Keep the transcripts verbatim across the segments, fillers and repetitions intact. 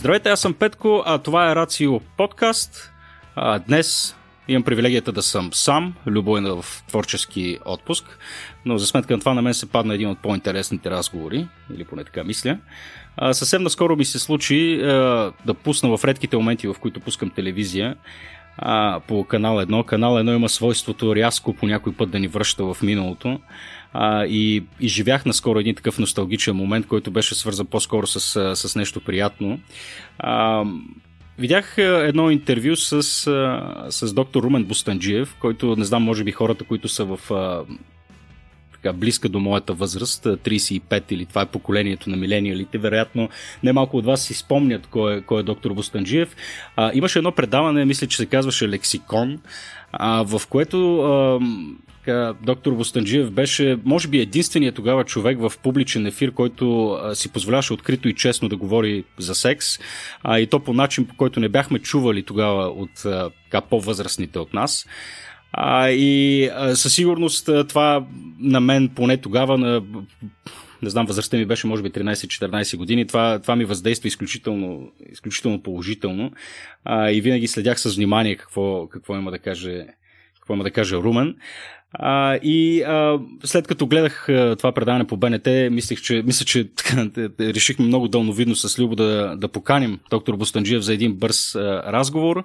Здравейте, аз съм Петко, а това е Рацио Подкаст. А, днес имам привилегията да съм сам, Любо е в творчески отпуск, но за сметка на това на мен се падна един от по-интересните разговори, или поне така мисля. А, съвсем наскоро ми се случи а, да пусна в редките моменти, в които пускам телевизия, а, по Канал едно. Канал едно има свойството рязко по някой път да ни връща в миналото. А, и, и живях наскоро един такъв носталгичен момент, който беше свързан по-скоро с, с нещо приятно. А, видях едно интервю с, с доктор Румен Бостанджиев, който, не знам, може би хората, които са в а, така, близка до моята възраст, трийсет и пет, или това е поколението на милениалите, вероятно немалко от вас си спомнят кой е, кой е доктор Бостанджиев. А, имаше едно предаване, мисля, че се казваше Лексикон, а, в което... А, доктор Бостанджиев беше, може би, единственият тогава човек в публичен ефир, който си позволяваше открито и честно да говори за секс, а, и то по начин, по който не бяхме чували тогава от а, така, по-възрастните от нас. А, и а, със сигурност това на мен, поне тогава, на, не знам, възрастта ми беше може би тринайсет-четиринайсет години, това, това ми въздейства изключително, изключително положително, а, и винаги следях с внимание какво, какво има да каже, какво има да каже Румен. А, и а, след като гледах а, това предаване по Б Н Т, мислех, че, мисля, че така, решихме много дълновидно с Любо да, да поканим доктор Бостанджиев за един бърз а, разговор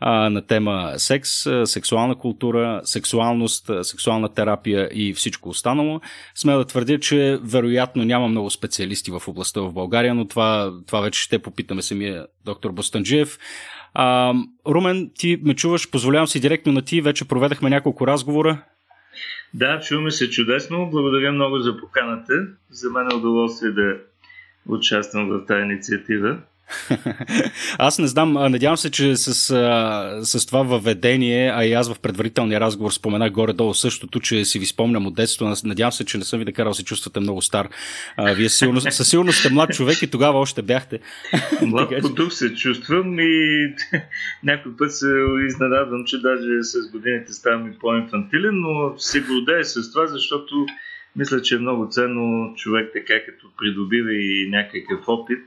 а, на тема секс, а, сексуална култура, сексуалност, а, сексуална терапия и всичко останало. Смея да твърдя, че вероятно няма много специалисти в областта в България, но това, това вече ще попитаме самия доктор Бостанджиев. А, Румен, ти ме чуваш, позволявам си директно на ти, вече проведахме няколко разговора. Да, чуваме се чудесно. Благодаря много за поканата. За мен е удоволствие да участвам в тази инициатива. Аз не знам, надявам се, че с, с това въведение, а и аз в предварителния разговор споменах горе-долу същото, че си ви спомням от детството. Надявам се, че не съм ви накарал, се чувствате много стар. А, вие сигурно, със сигурност сте млад човек и тогава още бяхте. Млад по дух се чувствам и някой път се изненадвам, че даже с годините ставам и по-инфантилен, но се гордея с това, защото мисля, че е много ценно човек така като придобива и някакъв опит,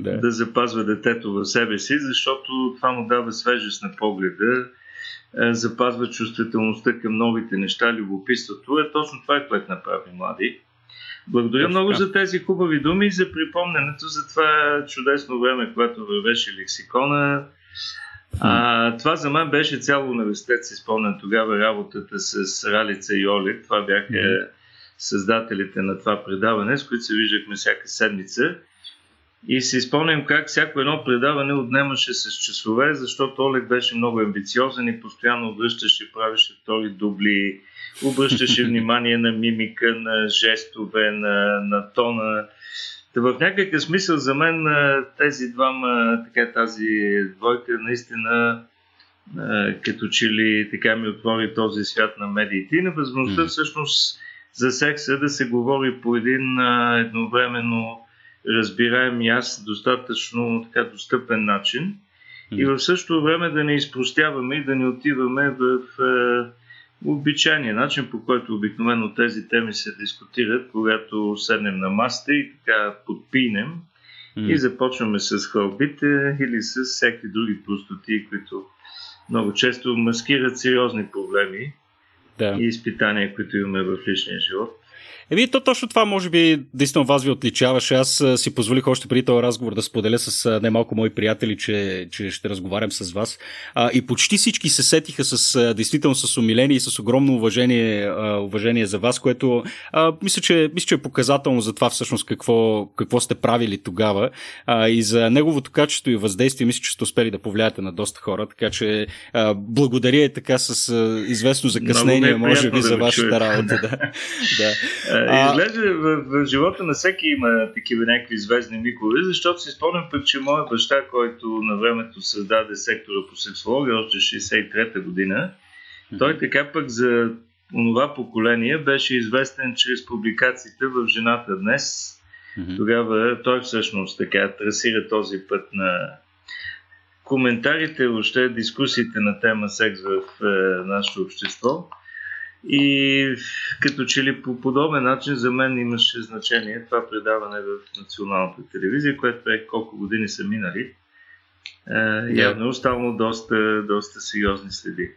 Да. да запазва детето в себе си, защото това му дава свежест на погледа, запазва чувствителността към новите неща, любопитството. Е точно това, е което направи млади. Благодаря да, много да. за тези хубави думи и за припомненето за това чудесно време, което вървеше Лексикона. А, това за мен беше цяло университет, си спомням тогава работата с Ралица и Оли. Това бяха създателите на това предаване, с които се виждахме всяка седмица. И си спомням как всяко едно предаване отнемаше с часове, защото Олег беше много амбициозен и постоянно обръщаше, правеше втори дубли, обръщаше внимание на мимика, на жестове, на, на тона. Та в някакъв смисъл за мен тези двама, така, тази двойка наистина като че ли така ми отвори този свят на медиите и на възможността всъщност за секса да се говори по един едновременно разбираем и аз достатъчно така достъпен начин и в същото време да не изпростяваме и да не отиваме в е, обичайния начин, по който обикновено тези теми се дискутират, когато седнем на масата и така подпинем mm. и започваме с хълбите или с всякакви други простоти, които много често маскират сериозни проблеми да. и изпитания, които имаме в личния живот. Еми, то точно това, може би, действително вас ви отличаваше. Аз си позволих още преди този разговор да споделя с немалко мои приятели, че, че ще разговарям с вас. А, и почти всички се сетиха с, действително с умиление и с огромно уважение, уважение за вас, което а, мисля, че, мисля, че е показателно за това всъщност какво, какво сте правили тогава. А, и за неговото качество и въздействие мисля, че сте успели да повлияете на доста хора. Така че а, благодаря и така с а, известно закъснение, може би, за вашата работа. Да. Да. Изглежда в, в живота на всеки има такива някакви звездни микове, защото си спомням пък, че моя баща, който на времето създаде сектора по сексология още шейсет и трета година, той така пък за онова поколение беше известен чрез публикациите в Жената днес. Тогава той всъщност така трасира този път на коментарите, въобще дискусиите на тема секс в е, нашето общество. И като че ли по подобен начин за мен имаше значение това предаване в националната телевизия, което е колко години са минали. Е, явно е оставало доста, доста сериозни следи.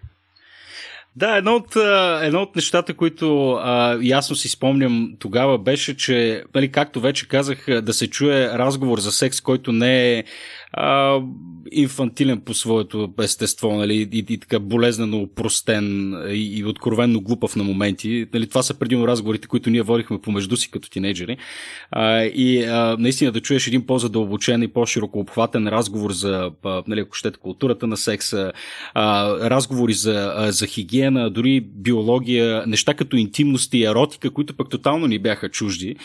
Да, едно от, едно от нещата, които а, ясно си спомням тогава, беше, че, нали, както вече казах, да се чуе разговор за секс, който не е а, инфантилен по своето естество, нали, и, и така болезнено простен и, и откровенно глупав на моменти. Нали, това са предимно разговорите, които ние водихме помежду си като тинейджери. А, и а, наистина да чуеш един по-задълбочен и по-широко обхватен разговор за, нали, ако щете, културата на секса, а, разговори за, а, за хигиена, на дори биология, неща като интимност и еротика, които пък тотално ни бяха чужди.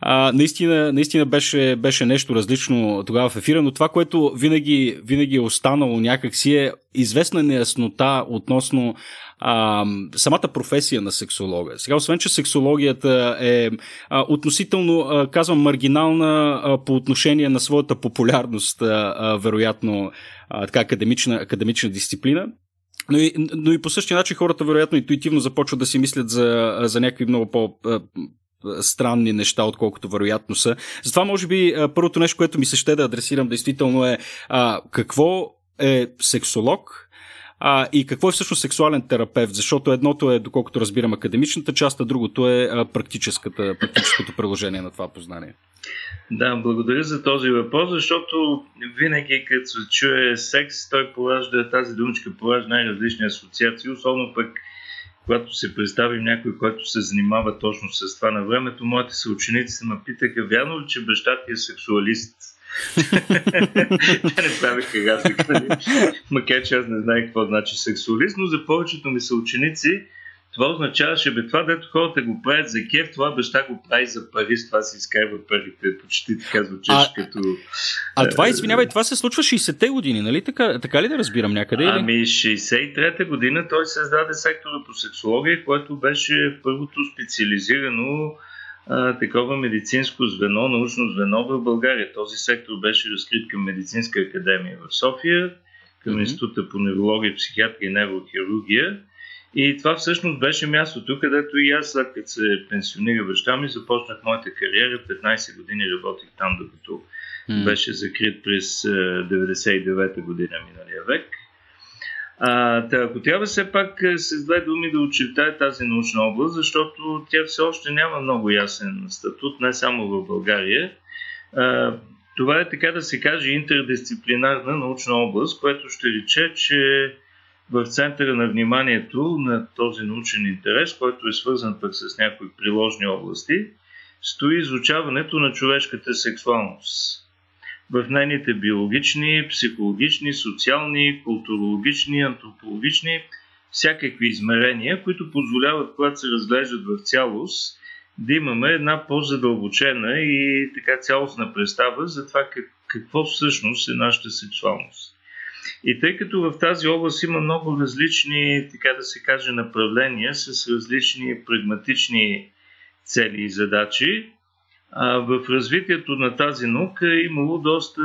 А, наистина наистина беше, беше нещо различно тогава в ефира, но това, което винаги, винаги е останало някакси, е известна неяснота относно а, самата професия на сексолога. Сега, освен че сексологията е а, относително, а, казвам, маргинална а, по отношение на своята популярност, а, а, вероятно а, така академична, академична дисциплина, Но и, но и по същия начин хората вероятно интуитивно започват да си мислят за, за някакви много по- странни неща, отколкото вероятно са. Затова, може би, първото нещо, което ми се ще да адресирам действително е а, какво е сексолог а, и какво е всъщност сексуален терапевт, защото едното е, доколкото разбирам, академичната част, а другото е а, практическата, практическото приложение на това познание. Да, благодаря за този въпрос, защото винаги като се чуе секс, той поражда, тази думичка поражда най-различни асоциации, особено пък когато се представим някой, който се занимава точно с това. На времето моите съученици се напитаха, вярно ли, че баща ти е сексуалист? Те не правиха разлика, макар че аз не знаех какво значи сексуалист, но за повечето ми съученици това означаваше, бе, това, дето хората го правят за кеф, това баща го прави за пари, с това си изкарва парите, почти така звучеше а, като... А, а това, извинявай, това се случва шейсетте години, нали? Така, така ли да разбирам някъде? Ами, шейсет и трета година той създаде сектора по сексология, което беше първото специализирано а, такова медицинско звено, научно звено в България. Този сектор беше разкрит към Медицинска академия в София, към mm-hmm. Института по неврология, психиатрия и неврохирургия. И това всъщност беше мястото, където и аз, след като се пенсионира баща ми, започнах моята кариера. петнайсет години работих там, докато mm. беше закрит през деветдесет и девета година миналия век. А, тъй, ако трябва все пак с две думи да очертая тази научна област, защото тя все още няма много ясен статут, не само в България. А, това е, така да се каже, интердисциплинарна научна област, което ще рече, че в центъра на вниманието на този научен интерес, който е свързан пък с някои приложни области, стои изучаването на човешката сексуалност. В нейните биологични, психологични, социални, културологични, антропологични, всякакви измерения, които позволяват, когато се разглеждат в цялост, да имаме една по-задълбочена и така цялостна представа за това какво всъщност е нашата сексуалност. И тъй като в тази област има много различни, така да се каже, направления с различни прагматични цели и задачи, в развитието на тази наука е имало доста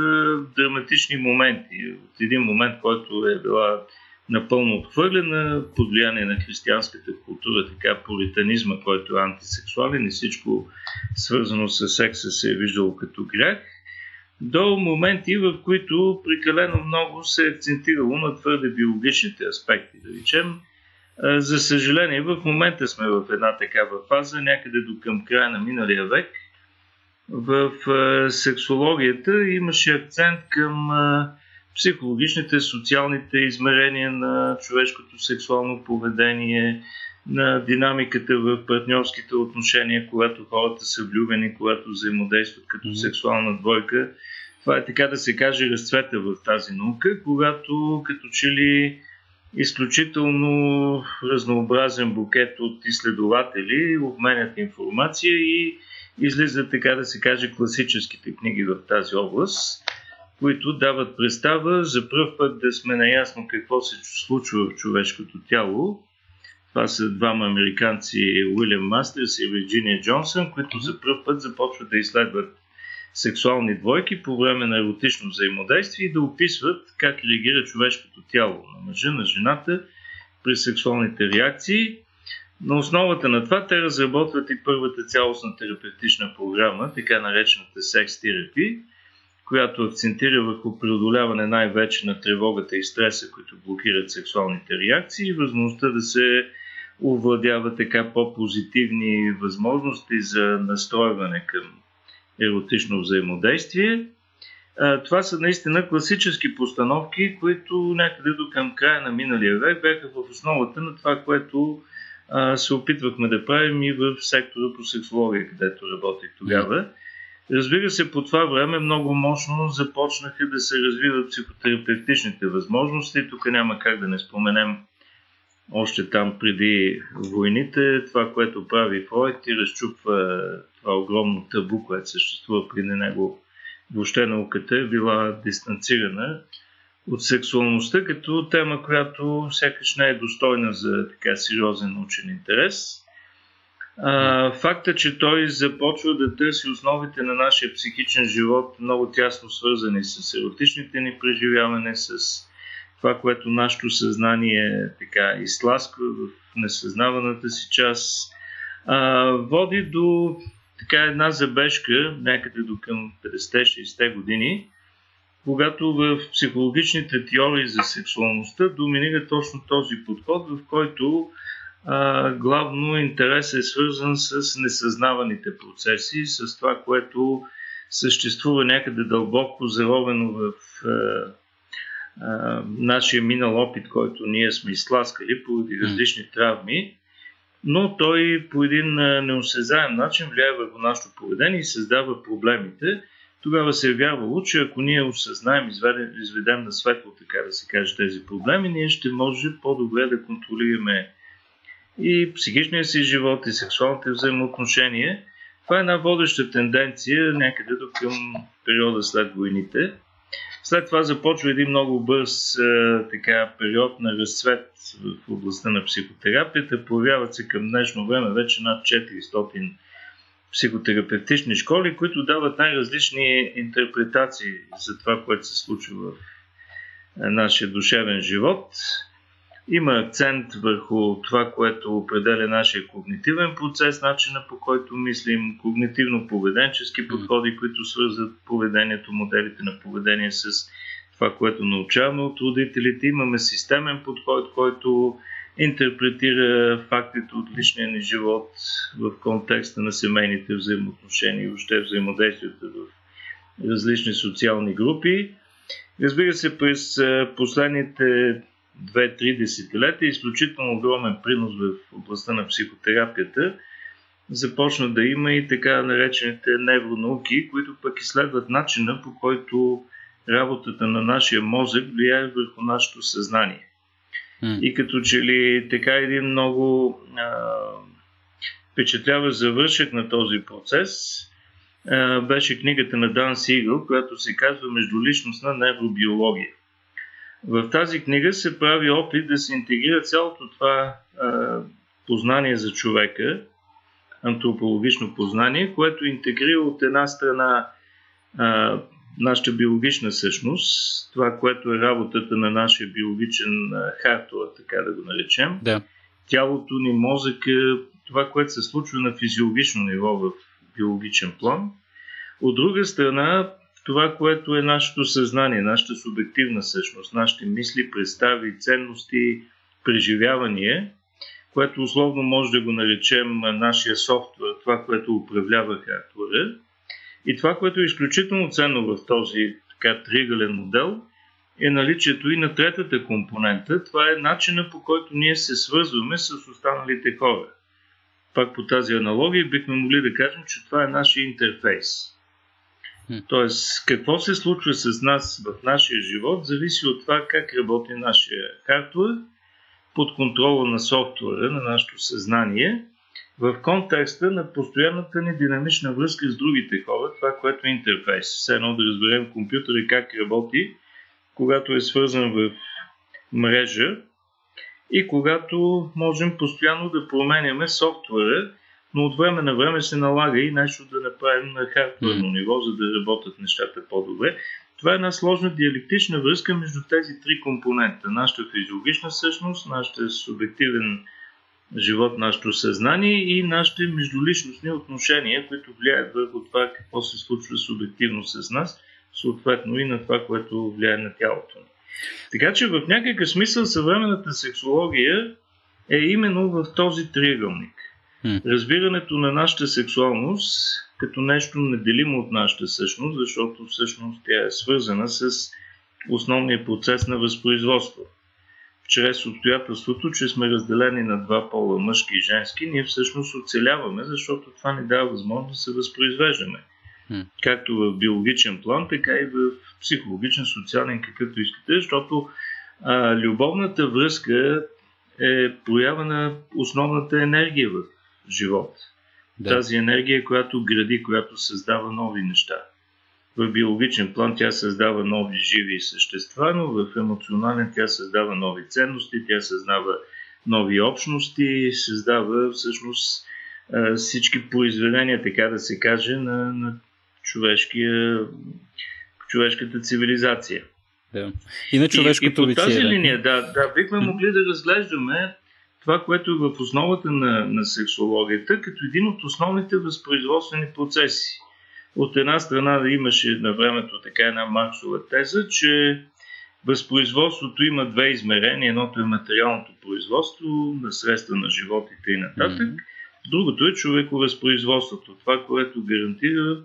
драматични моменти. От един момент, който е била напълно отхвърлена под влияние на християнската култура, така пуританизма, който е антисексуален и всичко свързано с секса се е виждало като грях, до моменти, в които прекалено много се е акцентирало на твърде биологичните аспекти, да речем. За съжаление, в момента сме в една такава фаза, някъде до към края на миналия век. В сексологията имаше акцент към психологичните, социалните измерения на човешкото сексуално поведение, на динамиката в партньорските отношения, когато хората са влюбени, когато взаимодействат като сексуална двойка. Това е, така да се каже, разцвета в тази наука, когато като че ли изключително разнообразен букет от изследователи обменят информация и излизат, така да се каже, класическите книги в тази област, които дават представа за пръв път да сме наясно какво се случва в човешкото тяло. Това са двама американци, Уилям Мастерс и Вирджиния Джонсън, които за пръв път започват да изследват сексуални двойки по време на еротично взаимодействие и да описват как реагира човешкото тяло на мъжа, на жената при сексуалните реакции. На основата на това те разработват и първата цялостна терапевтична програма, така наречената секс-терапия, която акцентира върху преодоляване най-вече на тревогата и стреса, които блокират сексуалните реакции и възможността да се овладява така по-позитивни възможности за настройване към еротично взаимодействие. Това са наистина класически постановки, които някъде до към края на миналия век бяха в основата на това, което се опитвахме да правим и в сектора по сексология, където работих тогава. Разбира се, по това време много мощно започнаха да се развиват психотерапевтичните възможности. Тук няма как да не споменем още там преди войните това, което прави Фройд и разчупва това огромно табу, което съществува преди него. Въобще науката е била дистанцирана от сексуалността като тема, която сякаш не е достойна за така сериозен научен интерес. А, факта, че той започва да търси основите на нашия психичен живот, много тясно свързани с еротичните ни преживяване, с това, което нашето съзнание така изтласква в несъзнаваната си част, а, води до така една забежка някъде до към петдесетте-шейсетте години, когато в психологичните теории за сексуалността доминира точно този подход, в който а, главно интерес е свързан с несъзнаваните процеси, с това, което съществува някъде дълбоко заровено в а, а, нашия минал опит, който ние сме изтласкали поради различни травми. Но той по един неосезаем начин влияе върху нашето поведение и създава проблемите. Тогава се е вярвало, че ако ние осъзнаем, изведем, изведем на светло, така да се каже, тези проблеми, ние ще може по-добре да контролираме и психичния си живот, и сексуалните взаимоотношения. Това е една водеща тенденция някъде до към периода след войните. След това започва един много бърз така, период на разцвет в областта на психотерапията. Появяват се към днешно време вече над четиристотин психотерапевтични школи, които дават най-различни интерпретации за това, което се случва в нашия душевен живот. Има акцент върху това, което определя нашия когнитивен процес, начина по който мислим, когнитивно-поведенчески подходи, които свързват поведението, моделите на поведение с това, което научаваме от родителите. Имаме системен подход, който интерпретира фактите от личния ни живот в контекста на семейните взаимоотношения и въобще взаимодействията в различни социални групи. Разбира се, през последните две-три десетилетия, изключително огромен принос в областта на психотерапията, започна да има и така наречените невронауки, които пък изследват начина, по който работата на нашия мозък влияе върху нашето съзнание. Mm. И като че ли така един много а, впечатляващ завършък на този процес а, беше книгата на Дан Сигъл, която се казва Междуличностна невробиология. В тази книга се прави опит да се интегрира цялото това а, познание за човека, антропологично познание, което интегрира от една страна а, нашата биологична същност, това, което е работата на нашия биологичен хардуер, така да го наречем, да. Тялото ни, мозъка, това, което се случва на физиологично ниво в биологичен план. От друга страна, това, което е нашето съзнание, нашата субективна същност, нашите мисли, представи, ценности, преживявания, което условно може да го наречем нашия софтуер, това, което управлява хардуера. И това, което е изключително ценно в този така триъгълен модел, е наличието и на третата компонента. Това е начина, по който ние се свързваме с останалите хора. Пак по тази аналогия бихме могли да кажем, че това е нашия интерфейс. Тоест, какво се случва с нас в нашия живот, зависи от това как работи нашия хардуер под контрола на софтуера, на нашето съзнание, в контекста на постоянната ни динамична връзка с другите хора, това, което е интерфейс. Все едно да разберем компютъра как работи, когато е свързан в мрежа и когато можем постоянно да променяме софтуера, но от време на време се налага и нещо да направим на хардуерно ниво, за да работят нещата по-добре. Това е една сложна диалектична връзка между тези три компонента. Нашата физиологична същност, нашата субективен живот, нашето съзнание и нашите междуличностни отношения, които влияят върху това какво се случва субективно с нас, съответно и на това, което влияе на тялото ни. Така че в някакъв смисъл съвременната сексология е именно в този триъгълник. Разбирането на нашата сексуалност като нещо неделимо от нашата същност, защото всъщност тя е свързана с основния процес на възпроизводство. Чрез обстоятелството, че сме разделени на два пола, мъжки и женски, ние всъщност оцеляваме, защото това ни дава възможност да се възпроизвеждаме. Hmm. Както в биологичен план, така и в психологичен, социален, какъвто искате, защото а, любовната връзка е проява на основната енергия в живот. Да. Тази енергия, която гради, която създава нови неща. В биологичен план тя създава нови живи същества, но в емоционален тя създава нови ценности, тя създава нови общности, създава всъщност всички произведения, така да се каже, на, на човешкия, човешката цивилизация. Да. И на човешкото лице. И, и по тази линия, да, да, бихме могли да разглеждаме това, което е в основата на, на сексологията, като един от основните възпроизводствени процеси. От една страна имаше на времето така една Марксова теза, че възпроизводството има две измерения. Едното е материалното производство на средства на животите и нататък. Mm-hmm. Другото е човековъзпроизводството. Това, което гарантира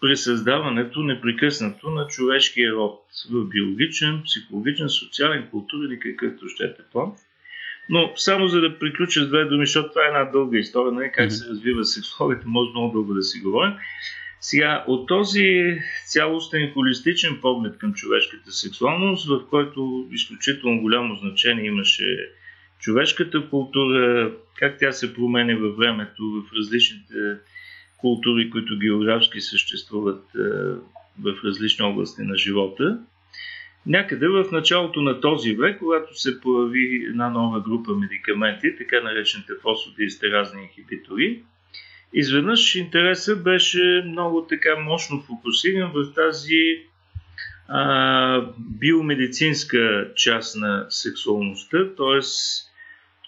пресъздаването непрекъснато на човешкия род в биологичен, психологичен, социален, културен и какъвто щете план. Но само за да приключа с две думи, защото това е една дълга история, не? Как mm-hmm. се развива сексологията, може много дълго да си говорим. Сега, от този цялостен холистичен поглед към човешката сексуалност, в който изключително голямо значение имаше човешката култура, как тя се променя във времето, в различните култури, които географски съществуват в различни области на живота. Някъде в началото на този век, когато се появи една нова група медикаменти, така наречените фосфодиестеразни инхибитори, изведнъж интересът беше много така мощно фокусиран в тази а, биомедицинска част на сексуалността, т.е.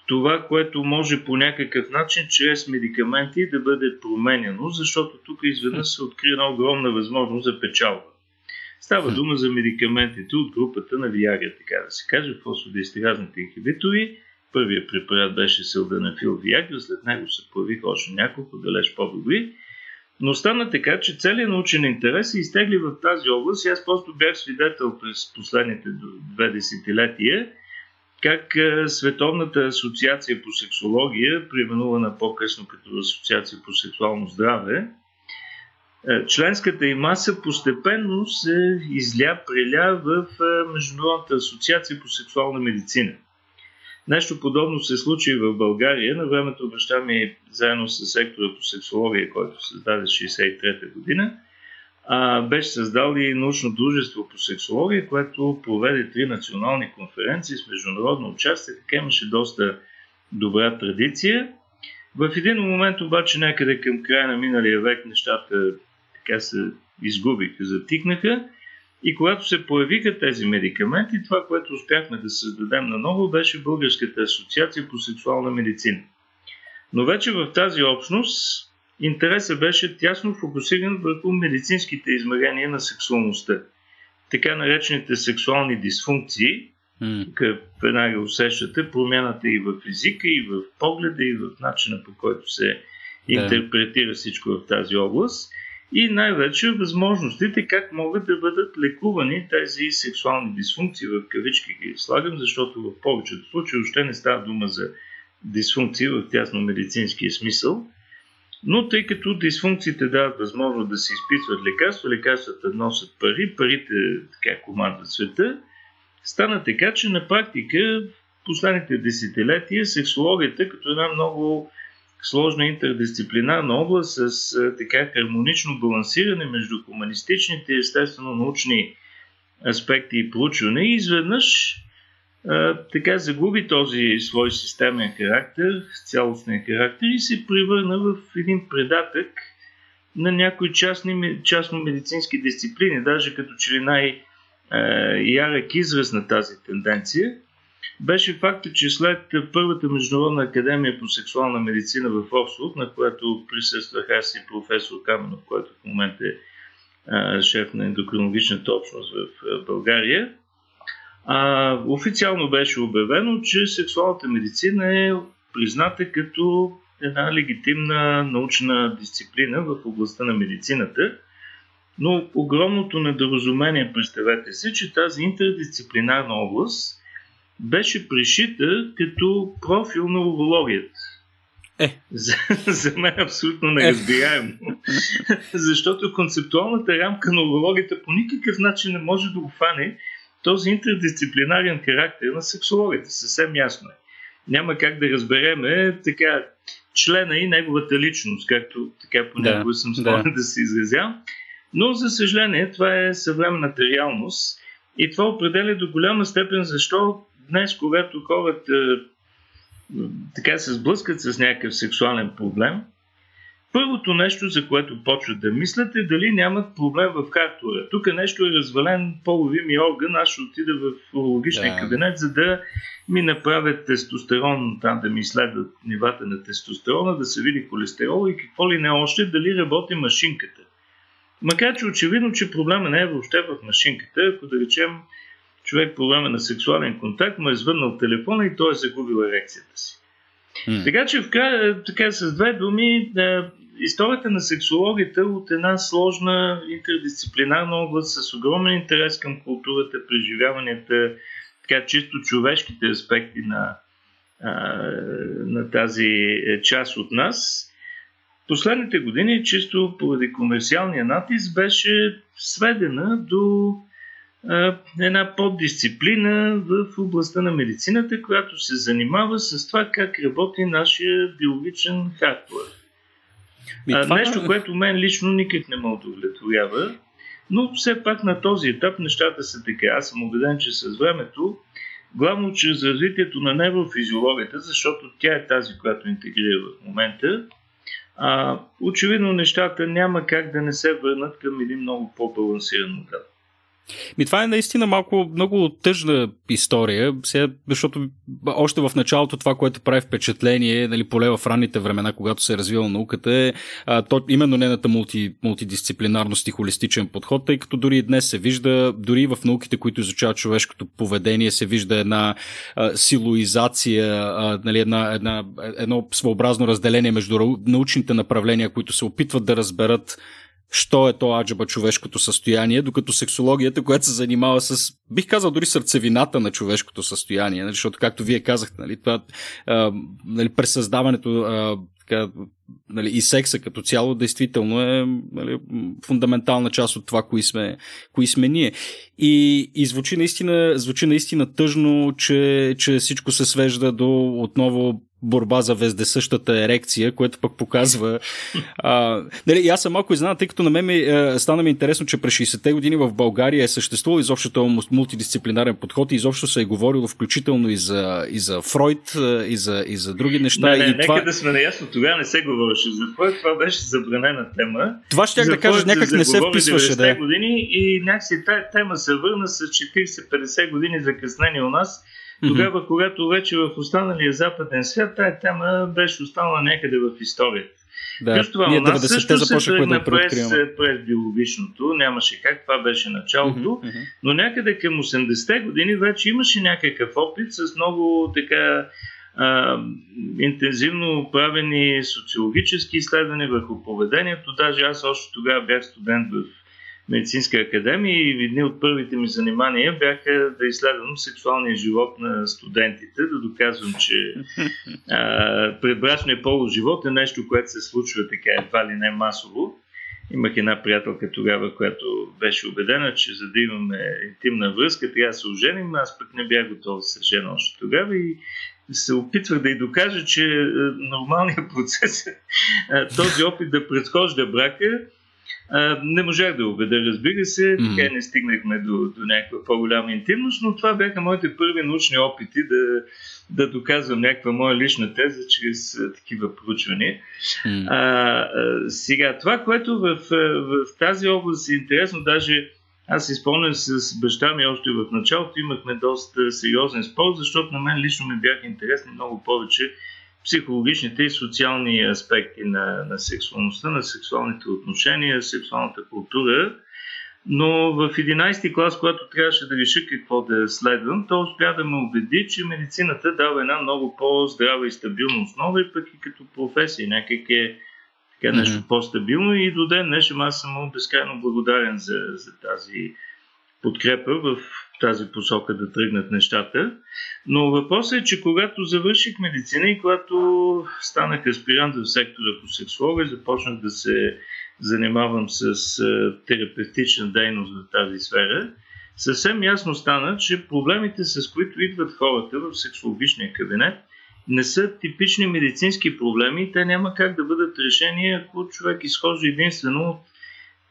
това, което може по някакъв начин чрез медикаменти да бъде променено, защото тук изведнъж се откри една огромна възможност за печалба. Става дума за медикаментите от групата на Виагра, така да се каже, фосфодиестеразните инхибитори. Първият препарат беше Силденафил Виагра, след него се появиха още няколко далеч по-добри. Но стана така, че целият научен интерес се изтегли в тази област и аз просто бях свидетел през последните две десетилетия, как Световната асоциация по сексология, преименувана по-късно като Асоциация по сексуално здраве, членската и маса постепенно се изля, преля в Международната асоциация по сексуална медицина. Нещо подобно се случи в България. На времето баща ми, заедно с сектора по сексология, който създаде шейсет и трета година, беше създал и научно дружество по сексология, което проведе три национални конференции с международно участие. Така имаше доста добра традиция. В един момент обаче някъде към края на миналия век нещата така се изгубиха, затихнаха. И когато се появиха тези медикаменти, това, което успяхме да създадем наново, беше Българската асоциация по сексуална медицина. Но вече в тази общност интересът беше тясно фокусиран върху медицинските измерения на сексуалността. Така наречените сексуални дисфункции, mm. като веднага усещате, промяната и в езика, и в погледа, и в начина, по който се интерпретира всичко в тази област. И най-вече възможностите как могат да бъдат лекувани тези сексуални дисфункции, в кавички ги слагам, защото в повечето случаи още не става дума за дисфункции в тясно медицинския смисъл. Но тъй като дисфункциите дават възможност да се изписват лекарства, лекарствата носят пари, парите така командват света, стана така, че на практика в последните десетилетия сексологията като една много сложна интердисциплинарна област с така хармонично балансиране между хуманистичните и естествено научни аспекти и проучване и изведнъж а, така загуби този свой системен характер, цялостен характер и се превърна в един предатък на някои частни, частно медицински дисциплини, даже като че ли най-ярък израз на тази тенденция беше факта, че след Първата международна академия по сексуална медицина в Оксфорд, на която присъствах аз и професор Каменов, който в момента е а, шеф на ендокринологичната общност в а, България, а, официално беше обявено, че сексуалната медицина е призната като една легитимна научна дисциплина в областта на медицината. Но огромното недоразумение, представете си, че тази интердисциплинарна област беше пришита като профил на урологията. Е. За, за мен абсолютно неразбираемо. Е. Защото концептуалната рамка на урологията по никакъв начин не може да обхване този интердисциплинарен характер на сексологията. Съвсем ясно е. Няма как да разбереме така члена и неговата личност, както така понякога да, съм склонен да. да се изразявам. Но, за съжаление, това е съвременната реалност и това определя до голяма степен защо днес, когато хората така се сблъскат с някакъв сексуален проблем, първото нещо, за което почват да мислят, е дали нямат проблем в хардуера. Тук нещо е развален полови ми орган, аз ще отида в урологичния yeah. кабинет, за да ми направят тестостерон, там да ми изследват нивата на тестостерона, да се види холестерол и какво ли не още, дали работи машинката. Макар че очевидно, че проблема не е въобще в машинката. Ако да речем, човек по време на сексуален контакт му е звъннал телефона и той е загубил ерекцията си. Mm. Така че в края, така с две думи, да, историята на сексологията от една сложна интердисциплинарна област с огромен интерес към културата, преживяванията, така чисто човешките аспекти на, а, на тази част от нас. Последните години, чисто поради комерциалния натиск, беше сведена до а, една поддисциплина в областта на медицината, която се занимава с това как работи нашия биологичен хардуер. Това... Нещо, което мен лично никак не ме удовлетворява, но все пак на този етап нещата са така. Аз съм убеден, че с времето, главно чрез развитието на неврофизиологията, защото тя е тази, която интегрира в момента, А, очевидно нещата няма как да не се върнат към един много по-балансиран модел. Ми, това е наистина малко много тъжна история, сега, защото още в началото това, което прави впечатление, нали, поле в ранните времена, когато се е развила науката, е а, то, именно нената мулти, мултидисциплинарност и холистичен подход, тъй като дори и днес се вижда, дори в науките, които изучават човешкото поведение, се вижда една а, силуизация, а, нали, една, една, едно своеобразно разделение между научните направления, които се опитват да разберат що е то аджаба човешкото състояние, докато сексологията, която се занимава с, бих казал, дори сърцевината на човешкото състояние, нали, защото, както вие казахте, нали, това, а, нали, пресъздаването а, така, нали, и секса като цяло действително е, нали, фундаментална част от това, кои сме, кои сме ние. И, и звучи, наистина, звучи наистина тъжно, че, че всичко се свежда до отново борба за вездесъщата ерекция, което пък показва... А, дали, аз съм малко изненадан, тъй като на мен ми, е, стана ми интересно, че през шейсетте години в България е съществувал изобщо този мултидисциплинарен подход и изобщо се е говорило включително и за, и за Фройд, и за, и за други неща. Не, не, и нека това... да сме наясно, тогава не се говореше за Фройд, това беше забранена тема. Това ще да кажа, някак не се вписваше. Да. Години и някакси тази тема се върна с четирийсет-петдесет години закъснение у нас. Тогава, mm-hmm. когато вече в останалия западен свят, тая тема беше останала някъде в историята. Да, Плюс това у нас също се тръгна през, през биологичното, нямаше как, това беше началото, mm-hmm, mm-hmm. но някъде към осемдесетте години вече имаше някакъв опит с много така а, интензивно правени социологически изследвания върху поведението. Даже аз още тогава бях студент в Медицинска академия и едни от първите ми занимания бяха да изследвам сексуалния живот на студентите, да доказвам, че предбрачният полов живот е нещо, което се случва така едва ли не масово. Имах една приятелка тогава, която беше убедена, че за да имаме интимна връзка, трябва да се оженим, аз пък не бях готов да се жена още тогава и се опитвах да й докажа, че нормалният процес е този опит да предхожда брака. А, не можах да убедя, разбира се, mm-hmm. така не стигнахме до, до някаква по-голяма интимност, но това бяха моите първи научни опити да, да доказвам някаква моя лична теза чрез а, такива проучвания. Mm-hmm. А, а, сега, това, което в, в, в тази област е интересно, даже Аз си спомням с баща ми още в началото, имахме доста сериозен спор, защото на мен лично ми бяха интересни много повече психологичните и социални аспекти на, на сексуалността, на сексуалните отношения, сексуалната култура. Но в единайсети клас, когато трябваше да реша какво да следвам, то успя да ме убеди, че медицината дава една много по-здрава и стабилна основа и пък и като професия някак е така нещо по-стабилно и до ден днешен аз съм безкрайно благодарен за, за тази подкрепа в тази посока да тръгнат нещата. Но въпросът е, че когато завърших медицина и когато станах аспирант в сектора по сексология, започнах да се занимавам с терапевтична дейност в тази сфера, съвсем ясно стана, че проблемите, с които идват хората в сексологичния кабинет, не са типични медицински проблеми, те няма как да бъдат решени, ако човек изхожда единствено от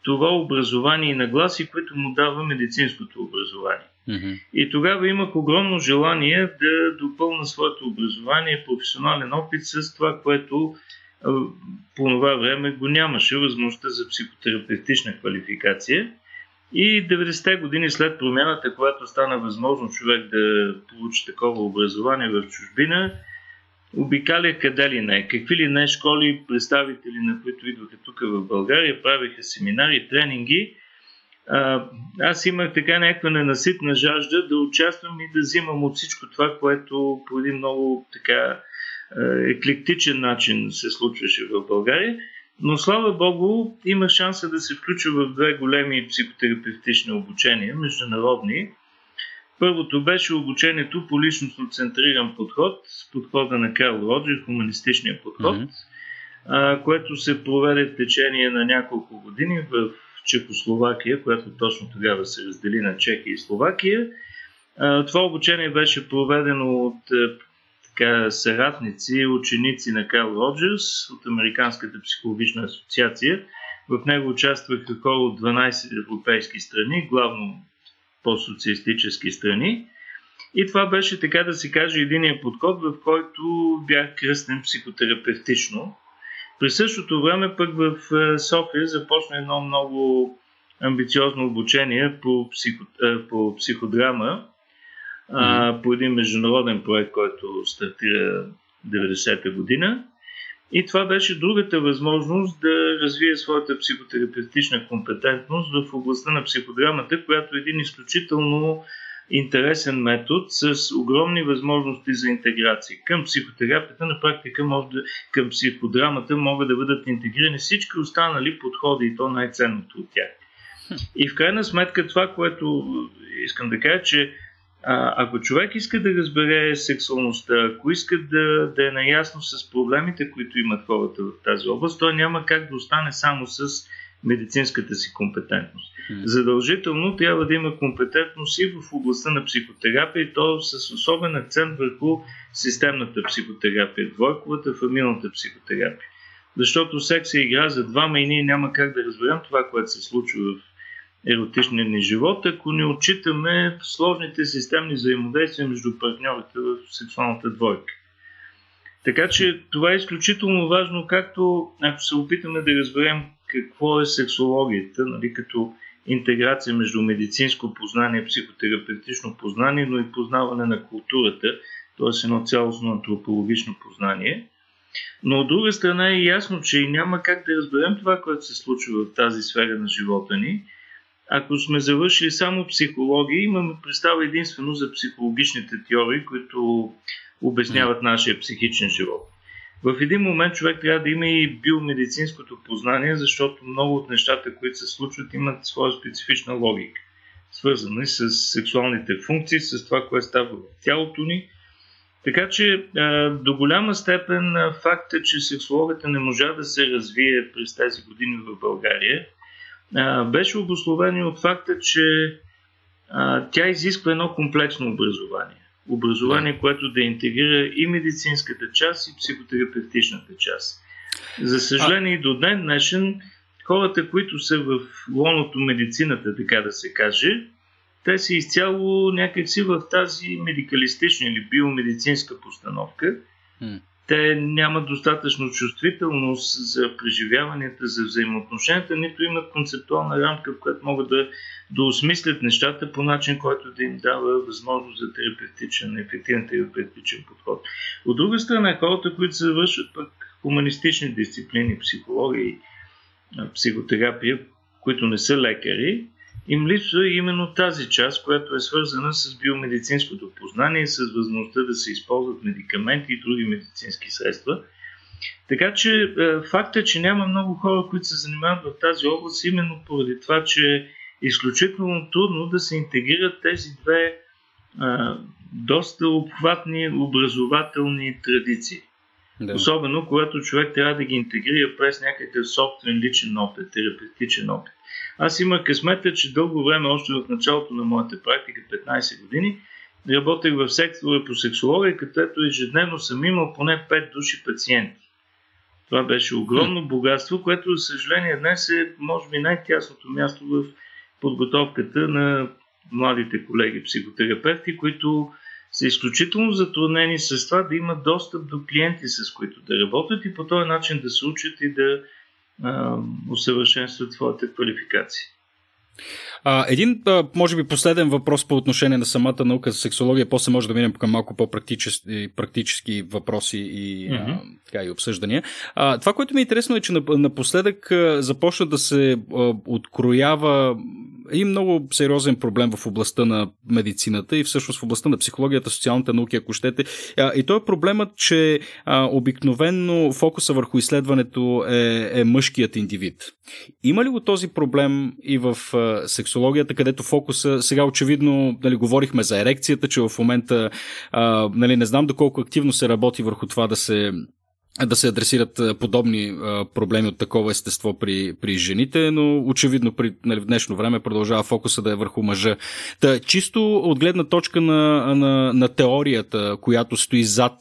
това образование и нагласи, което му дава медицинското образование. Mm-hmm. И тогава имах огромно желание да допълна своето образование и професионален опит с това, което по това време го нямаше възможността за психотерапевтична квалификация. И деветдесетте години след промяната, когато стана възможно човек да получи такова образование в чужбина, обикаля къде ли не, какви ли не школи, представители на които идваха тук в България, правиха семинари, тренинги. А, аз имах така някаква ненаситна жажда да участвам и да взимам от всичко това, което по един много така еклектичен начин се случваше в България. Но слава Богу, има шанса да се включа в две големи психотерапевтични обучения, международни. Първото беше обучението по личностно центриран подход, подхода на Карл Роджер, хуманистичния подход, mm-hmm. което се проведе в течение на няколко години в Чехословакия, която точно тогава се раздели на Чехия и Словакия. Това обучение беше проведено от така, съратници, ученици на Карл Роджерс от Американската психологична асоциация. В него участваха хора от дванайсет европейски страни, главно по-социалистически страни. И това беше, така да се каже, единия подход, в който бях кръстен психотерапевтично. При същото време пък в София започна едно много амбициозно обучение по, психо, по психодрама, mm-hmm. по един международен проект, който стартира деветдесета година. И това беше другата възможност да развие своята психотерапевтична компетентност в областта на психодрамата, която е един изключително интересен метод с огромни възможности за интеграция. Към психотерапията, на практика, може да, към психодрамата могат да бъдат интегрирани всички останали подходи и то най-ценното от тях. И в крайна сметка това, което искам да кажа, че А, ако човек иска да разбере сексуалността, ако иска да, да е наясно с проблемите, които имат хората в тази област, той няма как да остане само с медицинската си компетентност. Mm. Задължително трябва да има компетентност и в областта на психотерапия, и то с особен акцент върху системната психотерапия, двойковата, фамилната психотерапия. Защото секс е игра за двама и ние няма как да разберем това, което се случва в еротичния ни живот, ако не отчитаме сложните системни взаимодействия между партньорите в сексуалната двойка. Така че това е изключително важно, както ако се опитаме да разберем какво е сексологията, нали, като интеграция между медицинско познание, психотерапевтично познание, но и познаване на културата, т.е. едно цялостно антропологично познание. Но от друга страна е ясно, че няма как да разберем това, което се случва в тази сфера на живота ни. Ако сме завършили само психология, имаме представа единствено за психологичните теории, които обясняват нашия психичен живот. В един момент човек трябва да има и биомедицинското познание, защото много от нещата, които се случват, имат своя специфична логика, свързана с сексуалните функции, с това, което става в тялото ни. Така че до голяма степен факт е, че сексологията не можа да се развие през тези години в България, беше обусловен и от факта, че а, тя изисква едно комплексно образование. Образование, което да интегрира и медицинската част, и психотерапевтичната част. За съжаление, и до ден днешен, хората, които са в лоното медицината, така да се каже, те са изцяло някакси в тази медикалистична или биомедицинска постановка, те нямат достатъчно чувствителност за преживяванията, за взаимоотношенията, нито имат концептуална рамка, в която могат да доосмислят нещата по начин, който да им дава възможност за терапевтичен, ефективен терапевтичен подход. От друга страна, хората, които се завършват пък хуманистични дисциплини, психология и психотерапия, които не са лекари, им липсва именно тази част, която е свързана с биомедицинското познание, с възможността да се използват медикаменти и други медицински средства. Така че факта, че няма много хора, които се занимават в тази област, именно поради това, че е изключително трудно да се интегрират тези две а, доста обхватни образователни традиции. Да. Особено, когато човек трябва да ги интегрира през някакъв собствен личен опит, терапевтичен опит. Аз имах късмета, че дълго време, още в началото на моята практика, петнайсет години, работех в сектора по сексология, където ежедневно съм имал поне пет души пациенти. Това беше огромно богатство, което, за съжаление, днес е, може би, най-тясното място в подготовката на младите колеги психотерапевти, които са изключително затруднени с това да имат достъп до клиенти, с които да работят и по този начин да се учат и да усъвършенстват твоята квалификация. А, един, може би, последен въпрос по отношение на самата наука за сексология, после може да минем към малко по-практически практически въпроси и, mm-hmm. а, така, и обсъждания. А, това, което ми е интересно е, че напоследък започна да се а, откроява един много сериозен проблем в областта на медицината и всъщност в областта на психологията, социалните науки, ако щете. А, и той е проблемът, че а, обикновенно фокуса върху изследването е, е мъжкият индивид. Има ли го този проблем и в сексологията, където фокуса сега очевидно, нали, говорихме за ерекцията, че в момента а, нали, не знам доколко активно се работи върху това да се да се адресират подобни а, проблеми от такова естество при, при жените, но очевидно при, нали, в днешно време продължава фокуса да е върху мъжа. Та, чисто от гледна точка на, на, на теорията, която стои зад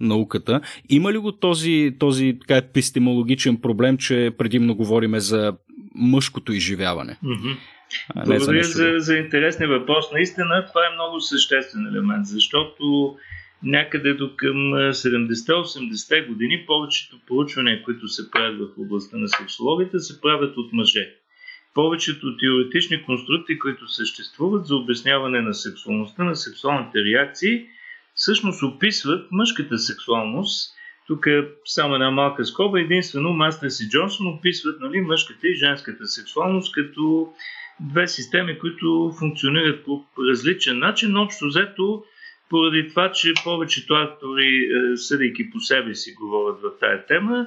науката, има ли го този, този така епистемологичен проблем, че предимно говориме за мъжкото изживяване? Mm-hmm. А, Благодаря за, за, за интересния въпрос. Наистина това е много съществен елемент, защото някъде до към седемдесетте-осемдесетте години повечето проучвания, които се правят в областта на сексологията, се правят от мъже. Повечето теоретични конструкции, които съществуват за обясняване на сексуалността, на сексуалните реакции, всъщност описват мъжката сексуалност. Тук е само една малка скоба. Единствено Мастерс и Джонсън описват, нали, мъжката и женската сексуалност като две системи, които функционират по различен начин. Общо взето, поради това, че повечето автори, съдейки по себе си, говорят в тая тема,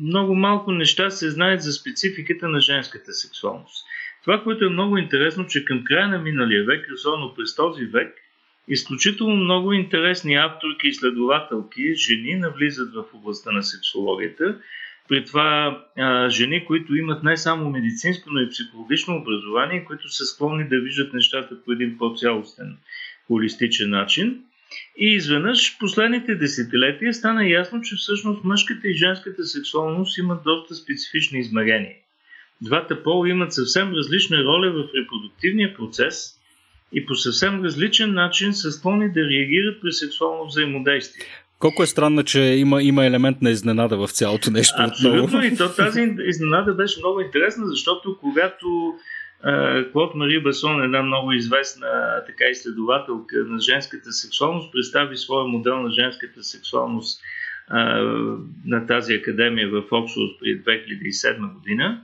много малко неща се знаят за спецификата на женската сексуалност. Това, което е много интересно, че към края на миналия век, особено през този век, изключително много интересни авторки и следователки, жени, навлизат в областта на сексологията. При това а, жени, които имат не само медицинско, но и психологично образование, които са склонни да виждат нещата по един по-цялостен, холистичен начин. И изведнъж последните десетилетия стана ясно, че всъщност мъжката и женската сексуалност имат доста специфични измерения. Двата пола имат съвсем различна роля в репродуктивния процес и по съвсем различен начин са склонни да реагират при сексуално взаимодействие. Колко е странно, че има, има елемент на изненада в цялото нещо. Абсолютно отново. И то, тази изненада беше много интересна, защото когато а, Клод Мари Бесон, една много известна така изследователка на женската сексуалност, представи своя модел на женската сексуалност а, на тази академия в Оксфорд при две хиляди и седма година,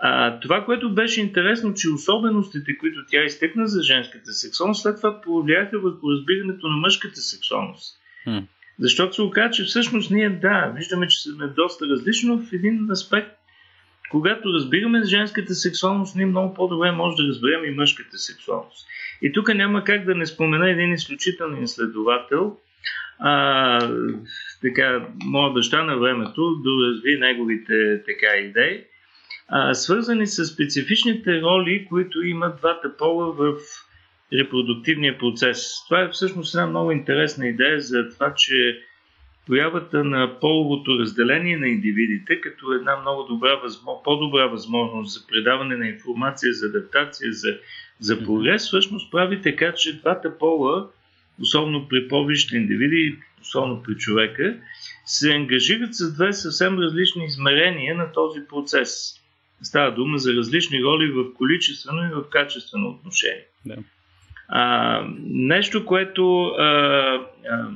А, това, което беше интересно, че особеностите, които тя изтъкна за женската сексуалност, след това повлияха върху разбирането на мъжката сексуалност. Hmm. Защото се оказа, че всъщност ние, да, виждаме, че сме доста различни, но в един аспект, когато разбираме женската сексуалност, ние много по-добре може да разберем и мъжката сексуалност. И тук няма как да не спомена един изключителен изследовател, а, така, моя баща на времето, доразви неговите така идеи, свързани с специфичните роли, които имат двата пола в репродуктивния процес. Това е всъщност една много интересна идея за това, че появата на половото разделение на индивидите като една много добра, по-добра възможност за предаване на информация, за адаптация, за, за прогрес, всъщност прави така, че двата пола, особено при повечето индивиди, особено при човека, се ангажират с две съвсем различни измерения на този процес. Става дума за различни роли в количествено и в качествено отношение. Да. А, нещо, което а, а,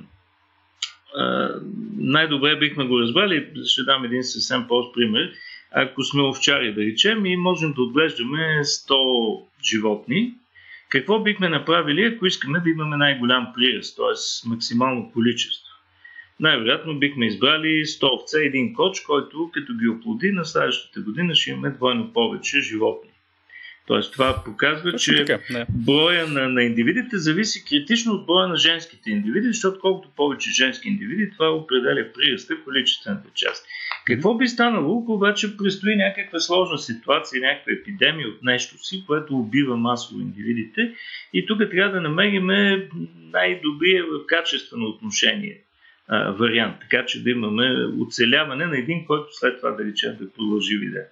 а, най-добре бихме го разбрали, ще дам един съвсем прост пример. Ако сме овчари, да речем, и можем да отглеждаме сто животни, какво бихме направили, ако искаме да имаме най-голям прираст, т.е. максимално количество? Най-вероятно бихме избрали сто овце, един коч, който като ги оплоди, на следващата година ще имаме двойно повече животни. Тоест това показва, Точно че така, да. броя на, на индивидите зависи критично от броя на женските индивиди, защото колкото повече женски индивиди, това определя прираста, количествената част. Какво би станало, когато предстои някаква сложна ситуация, някаква епидемия от нещо си, което убива масово индивидите, и тук трябва да намерим най-добрия в качествено отношение а, вариант, така че да имаме оцеляване на един, който след това да речем да продължи видео.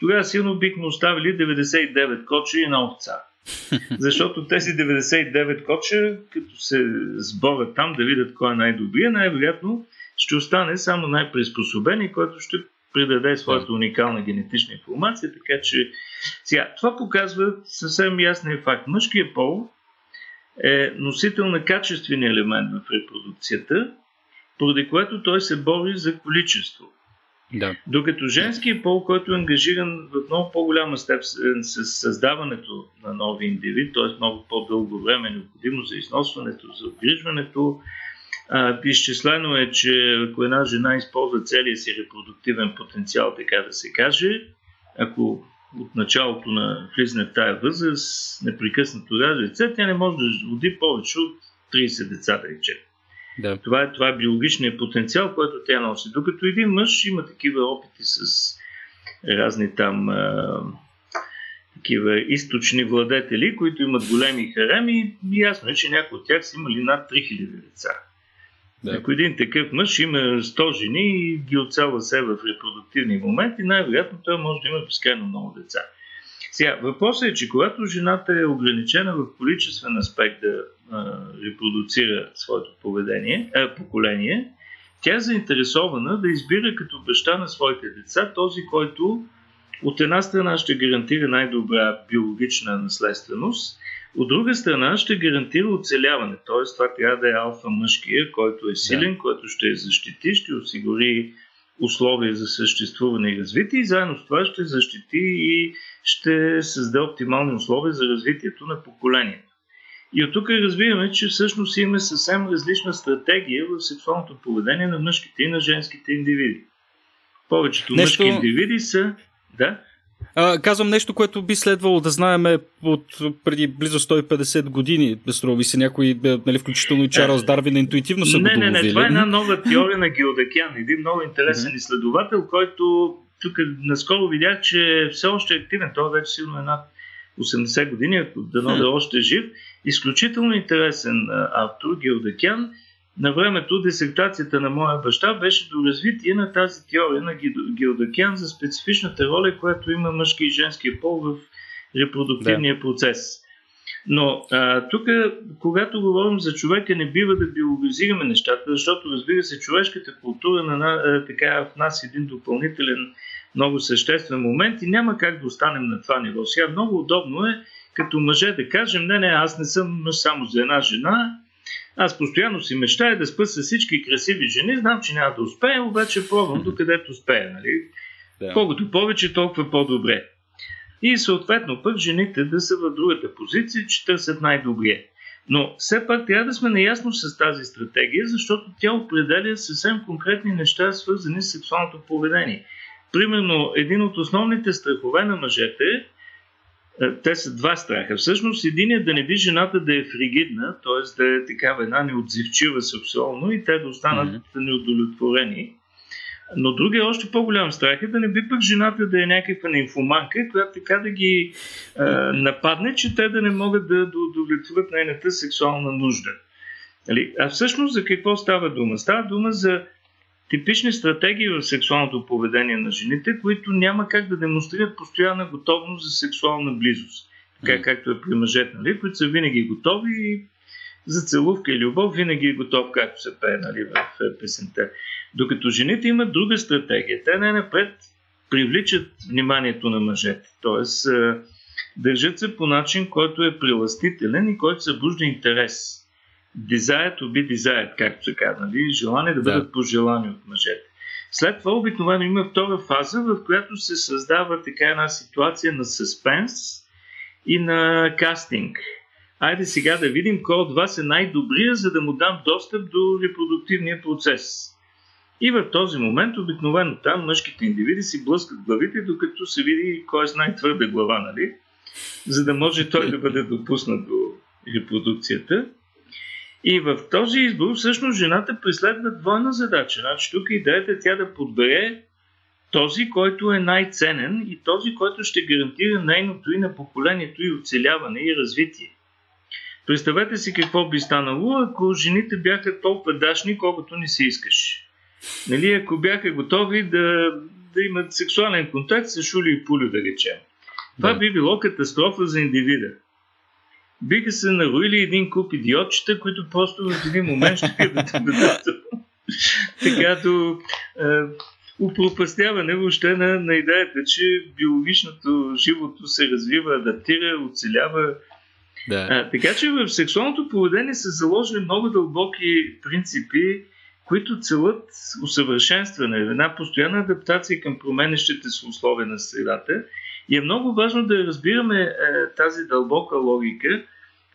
Тогава силно бихме оставили деветдесет и девет коча и една овца. Защото тези деветдесет и девет коча, като се сборят там да видят кой е най-добрия, най-вероятно ще остане само най-приспособен и който ще предаде своята уникална генетична информация. Така че сега, това показва съвсем ясния факт. Мъжкият пол е носител на качествения елемент в репродукцията, поради което той се бори за количество. Да. Докато женският пол, който е ангажиран в много по-голяма степен с създаването на нови индивид, т.е. много по-дълго време необходимо за износването, за обгрижването, изчислено е, че ако една жена използва целия си репродуктивен потенциал, така да се каже, ако от началото на влизане в тая възраст непрекъснато ражда деца, тя не може да роди повече от трийсет деца, да речем. Да. Това, е, това е биологичният потенциал, който тя носи. Докато един мъж има такива опити с разни там а, такива източни владетели, които имат големи хареми, и ясно е, че някои от тях са имали над три хиляди деца. Да. Ако един такъв мъж има сто жени и ги оцелва се в репродуктивни моменти, най-вероятно той може да има безкрайно много деца. Сега, въпросът е, че когато жената е ограничена в количествен аспект да а, репродуцира своето поведение, а, поколение, тя е заинтересована да избира като баща на своите деца този, който от една страна ще гарантира най-добра биологична наследственост, от друга страна ще гарантира оцеляване. Т.е. това трябва да е алфа мъжкия, който е силен, да. който ще я защити, ще осигури условия за съществуване и развитие, и заедно с това ще защити и ще създаде оптимални условия за развитието на поколението. И от тук разбираме, че всъщност има съвсем различна стратегия в сексуалното поведение на мъжките и на женските индивиди. Повечето Нещо... мъжки индивиди са... Да? А, казвам нещо, което би следвало да знаем от преди близо сто и петдесет години. Струва се някой, нали, включително и Чарлз Дарвин, интуитивно са го доловили. Не, не, не, това е една нова теория на Гилда Киан. Един много интересен mm-hmm. изследовател, който тук наскоро видях, че все още е активен. Той вече сигурно е над осемдесет години, ако дано да още е жив. Изключително интересен автор, Гилда Киан. На времето дисертацията на моя баща беше до развитие на тази теория на Гилда Киан за специфичната роля, която има мъжки и женския пол в репродуктивния да. процес. Но тук, когато говорим за човека, не бива да биологизираме нещата, защото, разбира се, човешката култура на, а, така, в нас е един допълнителен, много съществен момент и няма как да останем на това ниво. Сега много удобно е като мъже да кажем, не, не, аз не съм мъж само за една жена, аз постоянно си мечтая да спа с всички красиви жени, знам, че няма да успея, обаче пробвам докъдето успея. Нали? Да. Колкото повече, толкова по-добре. И съответно пък жените да са в другата позиция, че търсят най-добрия. Но все пак трябва да сме наясно с тази стратегия, защото тя определя съвсем конкретни неща, свързани с сексуалното поведение. Примерно, един от основните страхове на мъжете е, те са два страха. Всъщност, един е да не би жената да е фригидна, т.е. да е такава една неотзивчива сексуално и те да останат mm-hmm. неудовлетворени. Но другия още по-голям страх е да не би пък жената да е някаква нимфоманка, която така да ги е, нападне, че те да не могат да удовлетворят нейната сексуална нужда. Нали? А всъщност за какво става дума? Става дума за типични стратегии в сексуалното поведение на жените, които няма как да демонстрират постоянна готовност за сексуална близост. Така както е при мъжете, нали? Които са винаги готови и за целувка и любов винаги е готов, както се пее, нали, в песента. Докато жените имат друга стратегия. Те най-напред привличат вниманието на мъжете. Тоест, държат се по начин, който е прилъстителен и който събужда интерес. Дизаят оби дизаят, както се казва. Нали? Желание да бъдат да. пожелани от мъжете. След това обикновено има втора фаза, в която се създава така една ситуация на съспенс и на кастинг. Айде сега да видим кой от вас е най-добрия, за да му дам достъп до репродуктивния процес. И в този момент обикновено там мъжките индивиди си блъскат главите, докато се види кой е с най-твърда глава, нали? За да може той да бъде допуснат до репродукцията. И в този избор всъщност жената преследва двойна задача. Значи тук идеята е тя да подбере този, който е най-ценен и този, който ще гарантира нейното и на поколението и оцеляване и развитие. Представете си какво би станало, ако жените бяха толкова дашни, колкото не се искаш. Нали, ако бяха готови да, да имат сексуален контакт с шули и пулю, да речем. Това да. би било катастрофа за индивида. Биха се нароили един куп идиотчета, които просто в един момент ще бъдат така до упропастяване въобще на, на идеята, че биологичното живото се развива, адаптира, оцелява. Да. А, така че в сексуалното поведение са заложени много дълбоки принципи, които целят усъвършенстване, една постоянна адаптация към променещите се условия на средата. И е много важно да разбираме е, тази дълбока логика,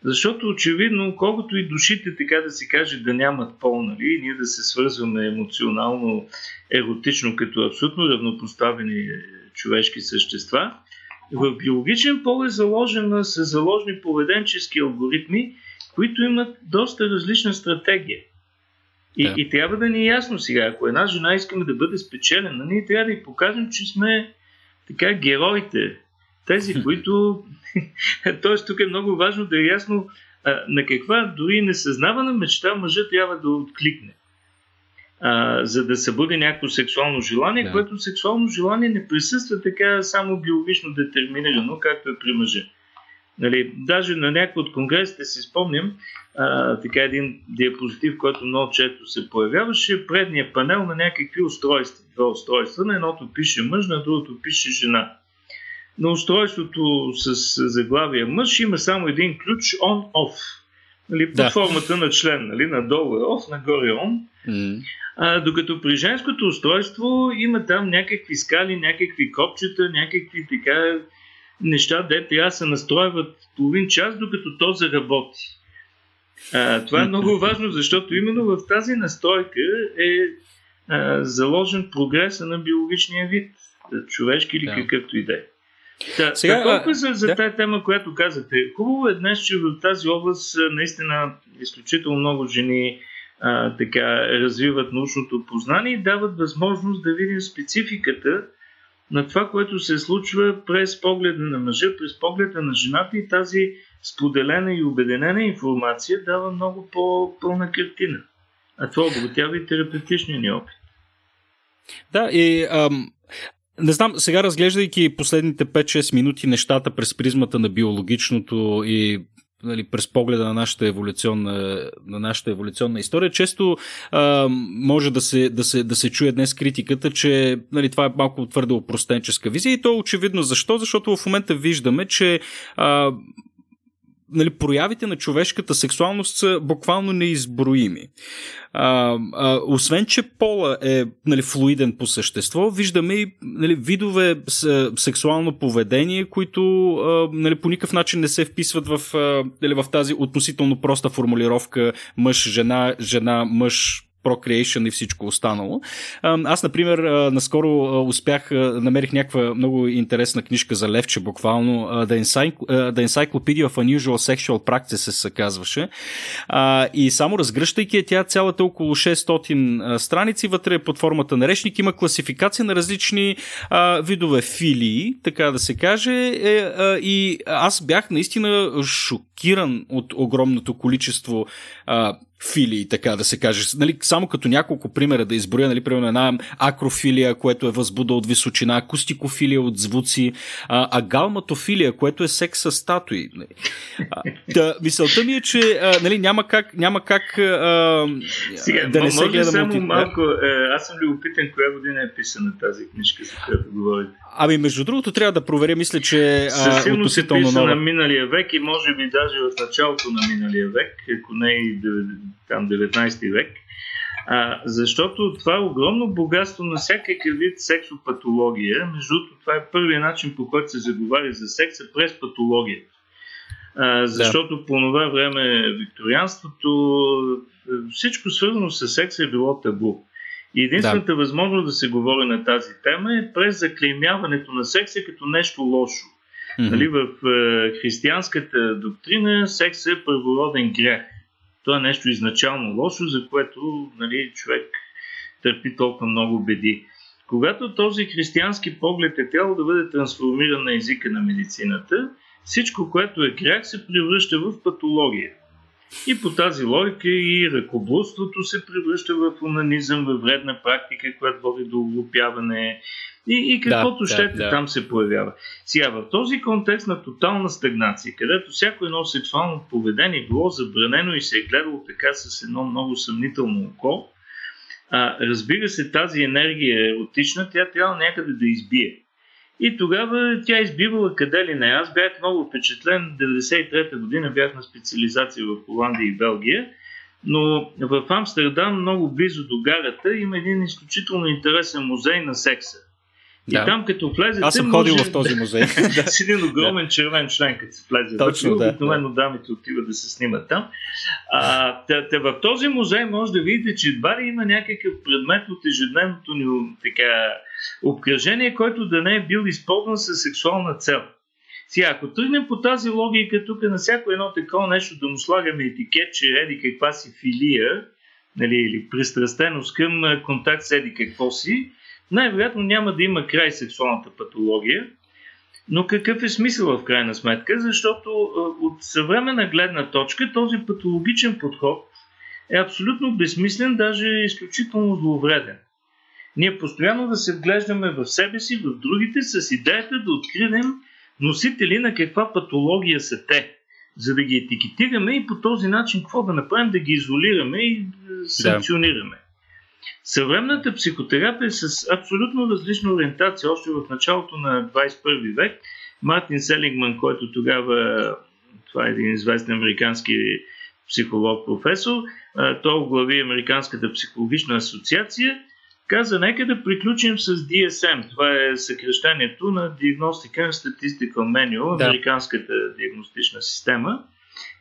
защото очевидно, колкото и душите, така да се каже, да нямат пол, нали, ние да се свързваме емоционално, еротично, като абсолютно равнопоставени човешки същества, в биологичен пол е заложена, са заложени поведенчески алгоритми, които имат доста различна стратегия. И, да. и трябва да ни е ясно сега, ако една жена искаме да бъде спечелена, ние трябва да ѝ покажем, че сме така героите, тези, които... Тоест тук е много важно да е ясно а, на каква дори несъзнавана мечта мъжът трябва да откликне, а, за да събуди някакво сексуално желание, да. което сексуално желание не присъства така само биологично детерминирано, както е при мъжа. Нали, даже на някакво от конгресите си спомням, а, така един диапозитив, който много често се появяваше, предния панел на някакви устройства. Два устройства, на едното пише мъж, на другото пише жена. На устройството с заглавия мъж има само един ключ on-off. Нали, под да. формата на член, нали, надолу е off, нагоре on. Mm. А, докато при женското устройство има там някакви скали, някакви копчета, някакви така... неща, де трябва се настройват половин час, докато то заработи. А, това е много важно, защото именно в тази настройка е а, заложен прогреса на биологичния вид, човешки или да. какъвто и да е. Та, Сега, толкова за, за да. тази тема, която казахте. Хубаво е днес, че в тази област наистина изключително много жени а, така, развиват научното познание и дават възможност да видим спецификата на това, което се случва през погледа на мъжа, през погледа на жената, и тази споделена и обединена информация дава много по-пълна картина. А това обогатява и терапевтичния ни опит. Да, и ам, не знам, сега разглеждайки последните пет-шест минути нещата през призмата на биологичното и Нали, през погледа на нашата еволюционна, на нашата еволюционна история. Често а, може да се, да, се, да се чуе днес критиката, че нали, това е малко твърде опростенческа визия, и то е очевидно. Защо? Защото в момента виждаме, че а, нали, проявите на човешката сексуалност са буквално неизброими. А, а, освен, че пола е нали, флуиден по същество, виждаме и нали, видове с, сексуално поведение, които а, нали, по никакъв начин не се вписват в, а, нали, в тази относително проста формулировка мъж-жена, жена-мъж, procreation и всичко останало. Аз, например, наскоро успях, намерих някаква много интересна книжка за левче, буквално, The Encyclopedia of Unusual Sexual Practices се казваше. И само разгръщайки е тя цялата около шестстотин страници, вътре под формата на речник има класификация на различни видове филии, така да се каже. И аз бях наистина шокиран от огромното количество филии, така да се каже. Нали, само като няколко примера да изброя, нали, примерно една акрофилия, което е възбуда от височина, акустикофилия от звуци, а, агалматофилия, което е секс с статуи. Нали. А, да, мисълта ми е, че а, нали, няма как, няма как а, Сега, да не се гледам само от... малко, е, аз съм любопитен коя година е писана тази книжка, за която говорите. Ами между другото трябва да проверя, мисля, че а, съвсем се писа нова... на миналия век и може би даже в началото на миналия век, ако не и там деветнайсети век, а, защото това е огромно богатство на всякакъв вид сексопатология. Между другото, това е първият начин, по който се заговаря за секса, през патологията. А, защото да. По това време викторианството, всичко свързано с секса е било табу. И единствената да. Възможност да се говори на тази тема е през заклеймяването на секса като нещо лошо. Mm-hmm. Нали, в е, християнската доктрина секс е първороден грех. Това е нещо изначално лошо, за което нали, човек търпи толкова много беди. Когато този християнски поглед е трябвало да бъде трансформиран на езика на медицината, всичко, което е грех, се превръща в патология. И по тази логика и ръкоблудството се превръща в онанизъм, във вредна практика, която води до оглупяване и, и каквото да, щете да, да. Там се появява. Сега в този контекст на тотална стагнация, където всяко едно сексуално поведение било забранено и се е гледало така с едно много съмнително око, а, разбира се, тази енергия еротична, тя трябва някъде да избие. И тогава тя избивала къде ли не. Аз бях много впечатлен. деветдесет и трета година бях на специализация в Холандия и Белгия, но в Амстердам, много близо до гарата, има един изключително интересен музей на секса. Да. И там като влезете... Аз съм ходил може... в този музей. С един огромен да. Червен член, като се влезе. Точно, да. Обикновено дамите отиват да се снимат там. А, та, та, в този музей може да видите, че едва ли има някакъв предмет от ежедневното ни така, обкръжение, който да не е бил използван със сексуална цел. Сега, ако тръгнем по тази логика, тук на всяко едно такова нещо да му слагаме етикет, че еди каква си филия, нали, или пристрастеност към контакт с еди какво си, най-вероятно няма да има край сексуалната патология, но какъв е смисъл в крайна сметка, защото от съвременна гледна точка този патологичен подход е абсолютно безсмислен, даже изключително зловреден. Ние постоянно да се вглеждаме в себе си, в другите, с идеята да открием носители на каква патология са те, за да ги етикетираме и по този начин какво да направим, да ги изолираме и санкционираме. Да. Съвременната психотерапия е с абсолютно различна ориентация. Още в началото на двайсет и първи век Мартин Селингман, който тогава, това е един известен американски психолог, професор, той оглави Американската психологична асоциация, каза, нека да приключим с Ди Ес Ем. Това е съкрещението на Diagnostic and Statistical Manual, да. Американската диагностична система,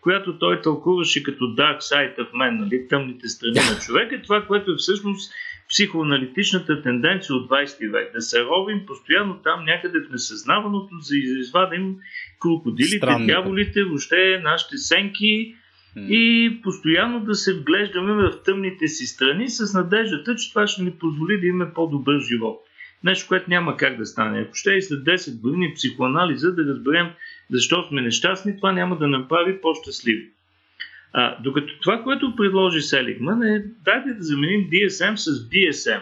която той тълкуваше като Dark Side of Man, нали, тъмните страни yeah. на човека, това, което е всъщност психоаналитичната тенденция от двайсети век. Да се ровим постоянно там някъде в несъзнаваното, за да извадим крокодилите, дяволите, въобще нашите сенки mm. и постоянно да се вглеждаме в тъмните си страни с надеждата, че това ще ни позволи да имаме по-добър живот. Нещо, което няма как да стане. Ако ще и след десет години психоанализа да разберем защо сме нещастни, това няма да направи по-щастливи. А, докато това, което предложи Селигман е, дайте да заменим Ди Ес Ем с Би Ес Ем.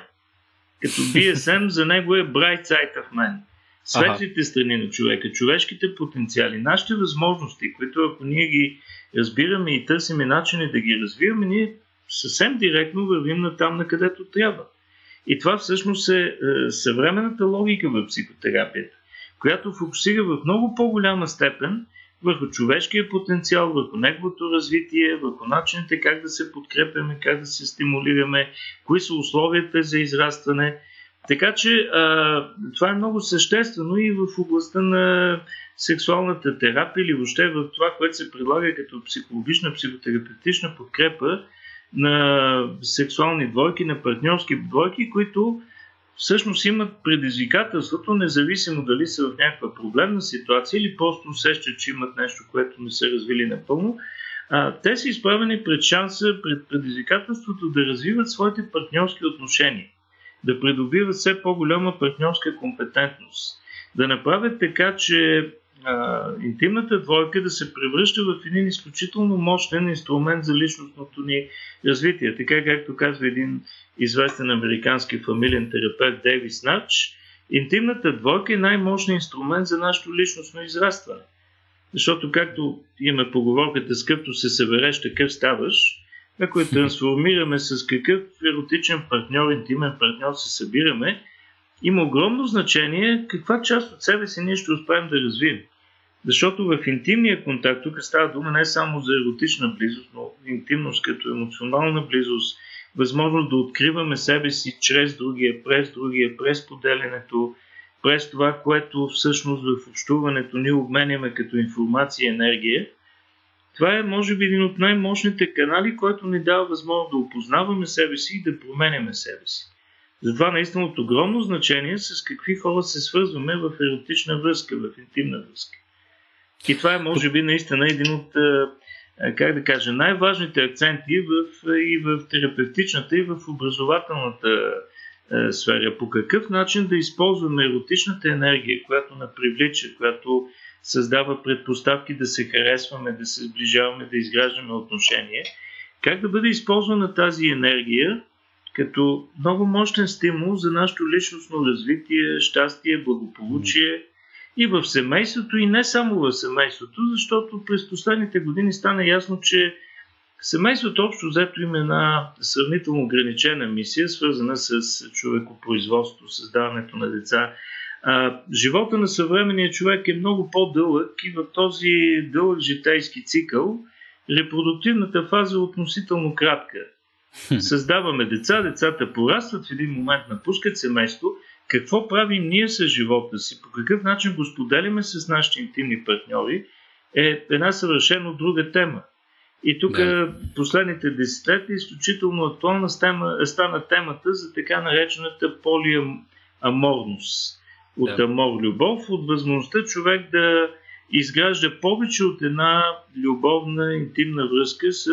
Като Би Ес Ем за него е Bright Side of Man. Светлите страни на човека, човешките потенциали, нашите възможности, които ако ние ги разбираме и търсиме начини да ги развиваме, ние съвсем директно вървим на там, на където трябва. И това всъщност е, е съвременната логика в психотерапията, която фокусира в много по-голяма степен върху човешкия потенциал, върху неговото развитие, върху начините как да се подкрепяме, как да се стимулираме, кои са условията за израстване. Така че а, това е много съществено и в областта на сексуалната терапия или въобще в това, което се предлага като психологична, психотерапевтична подкрепа на сексуални двойки, на партньорски двойки, които всъщност имат предизвикателството, независимо дали са в някаква проблемна ситуация или просто усещат, че имат нещо, което не са развили напълно. А, те са изправени пред шанса, пред предизвикателството да развиват своите партньорски отношения, да придобиват все по-голяма партньорска компетентност, да направят така, че а, интимната двойка да се превръща в един изключително мощен инструмент за личностното ни развитие. Така както казва един известен американски фамилен терапевт Дейвис Нач, интимната двойка е най-мощният инструмент за нашето личностно израстване. Защото както имаме поговорката с какъвто се събереш, такъв ставаш, ако я трансформираме с какъв еротичен партньор, интимен партньор се събираме, има огромно значение каква част от себе си ние ще успеем да развием. Защото в интимния контакт, тук става дума не само за еротична близост, но интимност като емоционална близост, възможност да откриваме себе си чрез другия, през другия, през поделянето, през това, което всъщност в общуването ни обменяме като информация и енергия. Това е, може би, един от най-мощните канали, който ни дава възможност да опознаваме себе си и да променяме себе си. Затова наистина от огромно значение с какви хора се свързваме в еротична връзка, в интимна връзка. И това е, може би, наистина един от, как да кажа, най-важните акценти в, и в терапевтичната, и в образователната сфера. По какъв начин да използваме еротичната енергия, която ни привлича, която създава предпоставки да се харесваме, да се сближаваме, да изграждаме отношения. Как да бъде използвана тази енергия като много мощен стимул за нашето личностно развитие, щастие, благополучие и в семейството, и не само в семейството, защото през последните години стана ясно, че семейството общо взето има една сравнително ограничена мисия, свързана с човекопроизводство, създаването на деца. А, живота на съвременния човек е много по-дълъг и в този дълъг житейски цикъл репродуктивната фаза е относително кратка. Създаваме деца, децата порастват, в един момент напускат семейство. Какво правим ние с живота си, по какъв начин го споделяме с нашите интимни партньори, е една съвършено друга тема. И тук да. Последните десетилетия изключително актуална стана темата за така наречената полиаморност. От да. Амор любов, от възможността човек да изгражда повече от една любовна, интимна връзка с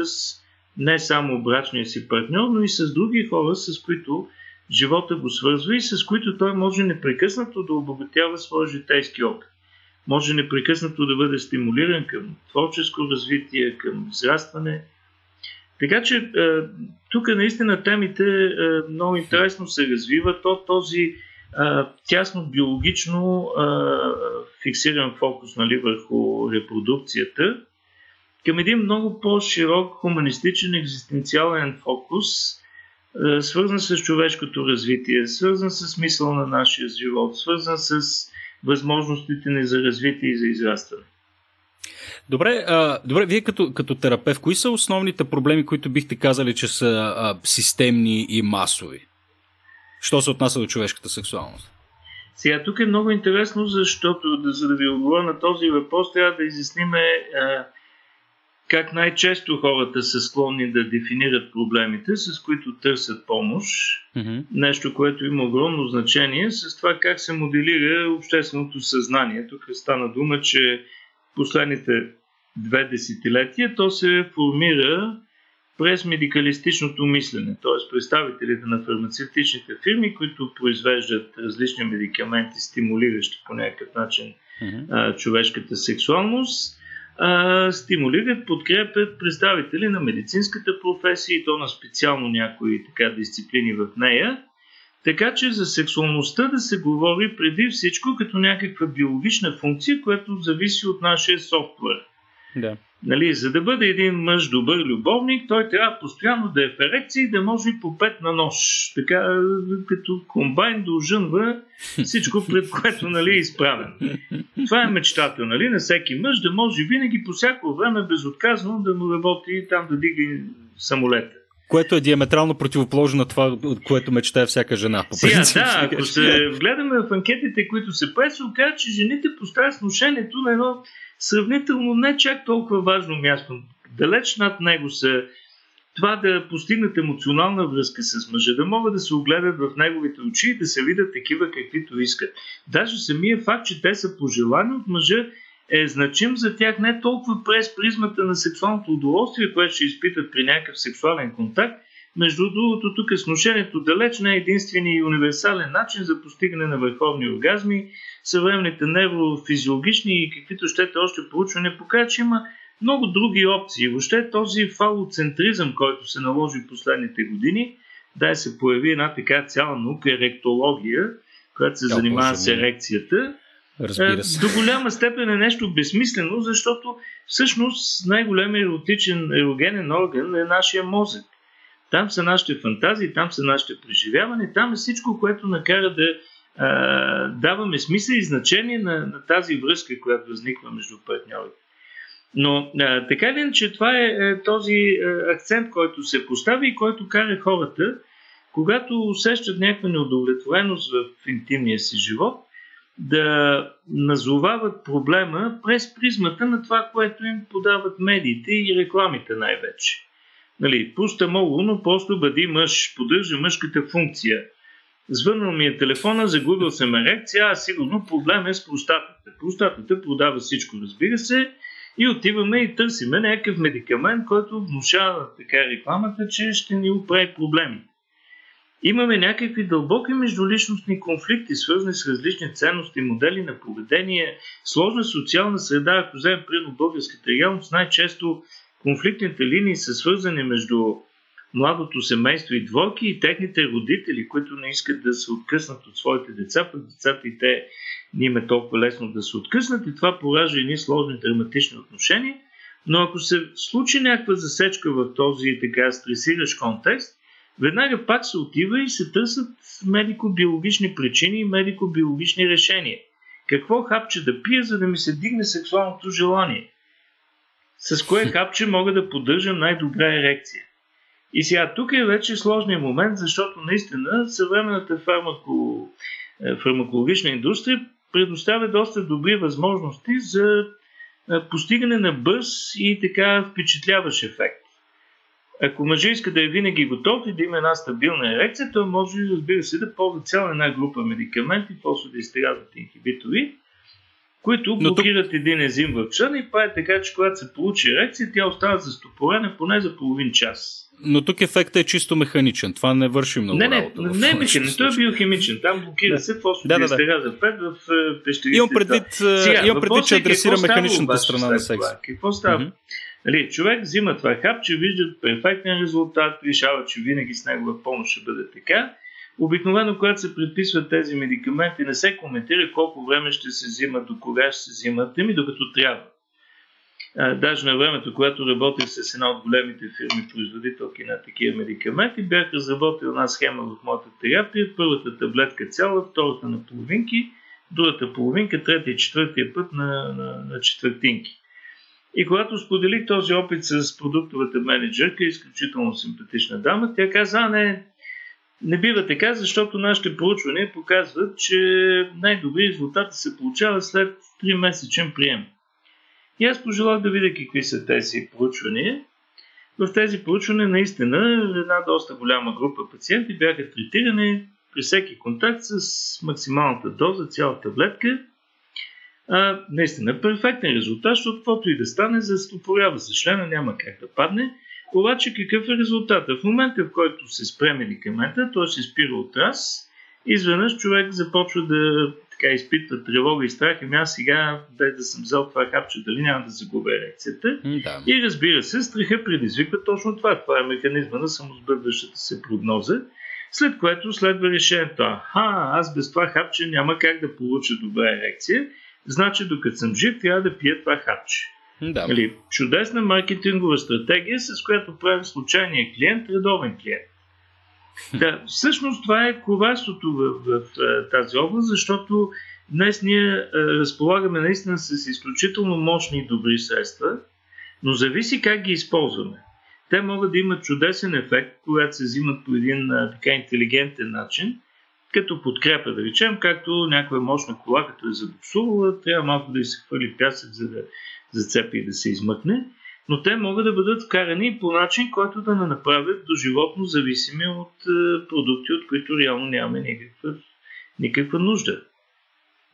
не само брачния си партньор, но и с други хора, с които живота го свързва и с които той може непрекъснато да обогатява своя житейски опит. Може непрекъснато да бъде стимулиран към творческо развитие, към израстване. Така че тук наистина темите много интересно се развиват от този тясно биологично фиксиран фокус, нали, върху репродукцията към един много по-широк хуманистичен екзистенциален фокус, свързан с човешкото развитие, свързан с смисъл на нашия живот, свързан с възможностите ни за развитие и за израстване. Добре, а, добре, вие като, като терапевт, кои са основните проблеми, които бихте казали, че са а, системни и масови? Що се отнася до човешката сексуалност? Сега, тук е много интересно, защото за да ви отговоря на този въпрос, трябва да изясниме а, как най-често хората са склонни да дефинират проблемите, с които търсят помощ. Mm-hmm. Нещо, което има огромно значение, с това как се моделира общественото съзнание. Тук стана дума, че последните две десетилетия то се формира през медикалистичното мислене, т.е. представителите на фармацевтичните фирми, които произвеждат различни медикаменти, стимулиращи по някакъв начин mm-hmm. а, човешката сексуалност, а, стимулират, подкрепят представители на медицинската професия и то на специално някои така дисциплини в нея, така че за сексуалността да се говори преди всичко като някаква биологична функция, която зависи от нашия софтуер. Да. Нали, за да бъде един мъж добър любовник, той трябва постоянно да е в ерекция и да може и по пет на нож. Така като комбайн дожънва всичко, пред което, нали, е изправен. Това е мечтата, нали, на всеки мъж, да може винаги по всяко време безотказно да му работи и там да дига самолета. Което е диаметрално противоположно на това, което мечтае всяка жена. По Сега, да, ако се вгледаме в анкетите, които се правят, се оказва, че жените поставят сношението на едно сравнително не чак толкова важно място. Далеч над него са това да постигнат емоционална връзка с мъжа, да могат да се огледат в неговите очи и да се видят такива, каквито искат. Даже самия факт, че те са пожелани от мъжа, е значим за тях не толкова през призмата на сексуалното удоволствие, което ще изпитат при някакъв сексуален контакт, Между другото, тук сношението далеч не е единствения и универсален начин за постигане на върховни оргазми. Съвременните неврофизиологични и каквито щете още проучвания показват, че има много други опции. Въобще този фалоцентризъм, който се наложи в последните години, да се появи една така цяла наука, еректология, която се да, занимава с ерекцията. Разбира се. До голяма степен е нещо безсмислено, защото всъщност най-големият еротичен ерогенен орган е нашия мозък. Там са нашите фантазии, там са нашите преживявания, там е всичко, което накара да а, даваме смисъл и значение на, на тази връзка, която възниква между партньорите. Но а, така ли, че това е, е този е, акцент, който се постави и който кара хората, когато усещат някаква неудовлетвореност в интимния си живот, да назовават проблема през призмата на това, което им подават медиите и рекламите най-вече. Нали, пуста мога, но просто бъди мъж, поддържа мъжката функция. Звънал ми е телефона, загубил съм ерекция, а сигурно проблем е с простатата. Простатата продава всичко, разбира се, и отиваме и търсиме някакъв медикамент, който внушава така рекламата, че ще ни оправи проблеми. Имаме някакви дълбоки междуличностни конфликти, свързани с различни ценности, модели на поведение, сложна социална среда. Ако вземем примерно българската реалност, най-често конфликтните линии са свързани между младото семейство и двойки и техните родители, които не искат да се откъснат от своите деца, пък децата и те не им е толкова лесно да се откъснат и това поражда едни сложни драматични отношения. Но ако се случи някаква засечка в този така стресиращ контекст, веднага пак се отива и се търсят медико-биологични причини и медико-биологични решения. Какво хапче да пия, за да ми се дигне сексуалното желание? С кое хапче мога да поддържам най-добра ерекция? И сега тук е вече сложният момент, защото наистина съвременната фармако... фармакологична индустрия предоставя доста добри възможности за постигане на бърз и така впечатляващ ефект. Ако мъжът иска да е винаги готов и да има една стабилна ерекция, той може, разбира се, да ползва цяла една група медикаменти, после да изтрезват инхибитори, които блокират тук... един езим в члена и прави така, че когато се получи ерекция, тя остава застопорена поне за половин час. Но тук ефектът е чисто механичен. Това не върши много не, работа. Не, не е механичен. Той е биохимичен. Там блокира да. се, после да, да, да. изтрезват пет в пещериците. Имам предвид, Сега, имам предвид че адресира механичната страна на секса. Какво става? Mm-hmm. Нали, човек взима това хапче, вижда перфектен резултат, решава, че винаги с негова помощ ще бъде така. Обикновено, когато се предписват тези медикаменти, не се коментира колко време ще се взимат, до кога ще се взимат, ами докато трябва. А, даже на времето, когато работих с една от големите фирми, производителки на такива медикаменти, бях разработил една схема в моята терапия, първата таблетка цяла, втората на половинки, другата половинка, третия и четвъртия път на, на, на четвъртинки. И когато споделих този опит с продуктовата менеджерка, изключително симпатична дама, тя каза, а не, не бива така, защото нашите проучвания показват, че най-добри резултати се получават след тримесечен прием. И аз пожелах да видя какви са тези проучвания. В тези проучвания наистина една доста голяма група пациенти бяха третирани при всеки контакт с максималната доза, цяла таблетка. А, наистина перфектен резултат, защото каквото и да стане, застопорява се члена, няма как да падне. Обаче какъв е резултатът? В момента, в който се спре медикамента, той се спира от раз, изведнъж човек започва да така, изпитва тревога и страх, ами аз сега дай да съм взел това хапче, дали няма да загубя ерекцията. Да. И разбира се, страха предизвиква точно това. Това е механизма на самосбърдващата се прогноза, след което следва решението. Аха, аз без това хапче няма как да получа добра ерекция. Значи, докато съм жив, трябва да пия това хапче. Да. Или, чудесна маркетингова стратегия, с която правим случайния клиент, редовен клиент. Да, всъщност това е коварството в, в, в тази област, защото днес ние а, разполагаме наистина с изключително мощни и добри средства, но зависи как ги използваме. Те могат да имат чудесен ефект, когато се взимат по един а, така интелигентен начин, като подкрепа, да речем, както някоя мощна кола, като е забуксувала, трябва малко да ѝ се хвърли пясък, за да зацепи и да се измъкне, но те могат да бъдат вкарани по начин, който да не направят доживотно зависими от продукти, от които реално нямаме никаква, никаква нужда.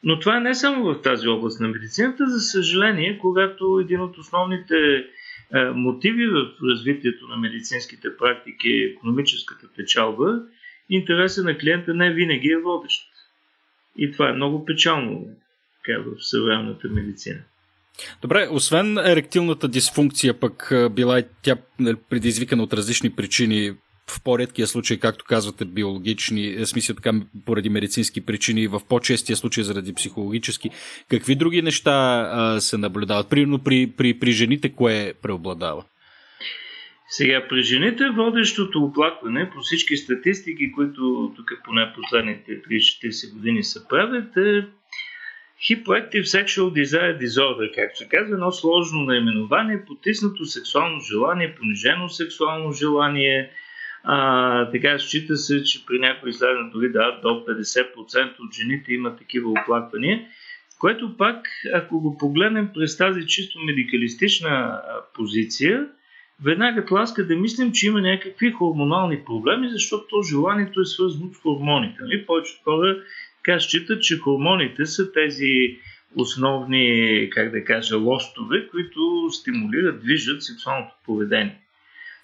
Но това е не само в тази област на медицината. За съжаление, когато един от основните мотиви в развитието на медицинските практики и икономическата печалба, интересът на клиента не винаги е водещ. И това е много печално така, в съвременната медицина. Добре, освен еректилната дисфункция, пък била и тя предизвикана от различни причини, в по-редкия случай, както казвате, биологични, смисъл така поради медицински причини, в по-честия случай заради психологически, какви други неща а, се наблюдават? Примерно при, при, при жените, кое преобладава? Сега, при жените водещото оплакване по всички статистики, които тук поне последните трийсет-четирийсет години се правят, е Hyperactive Sexual Desire Disorder, както се казва, едно сложно наименование, потиснато сексуално желание, понижено сексуално желание. А, така счита се, че при някои изследвания дори да, до петдесет процента от жените имат такива оплаквания, което пак, ако го погледнем през тази чисто медикалистична позиция, веднага тласка да мислим, че има някакви хормонални проблеми, защото то желанието е свързано с хормоните. И повечето хора така считат, че хормоните са тези основни, как да кажа, лостове, които стимулират, движат сексуалното поведение.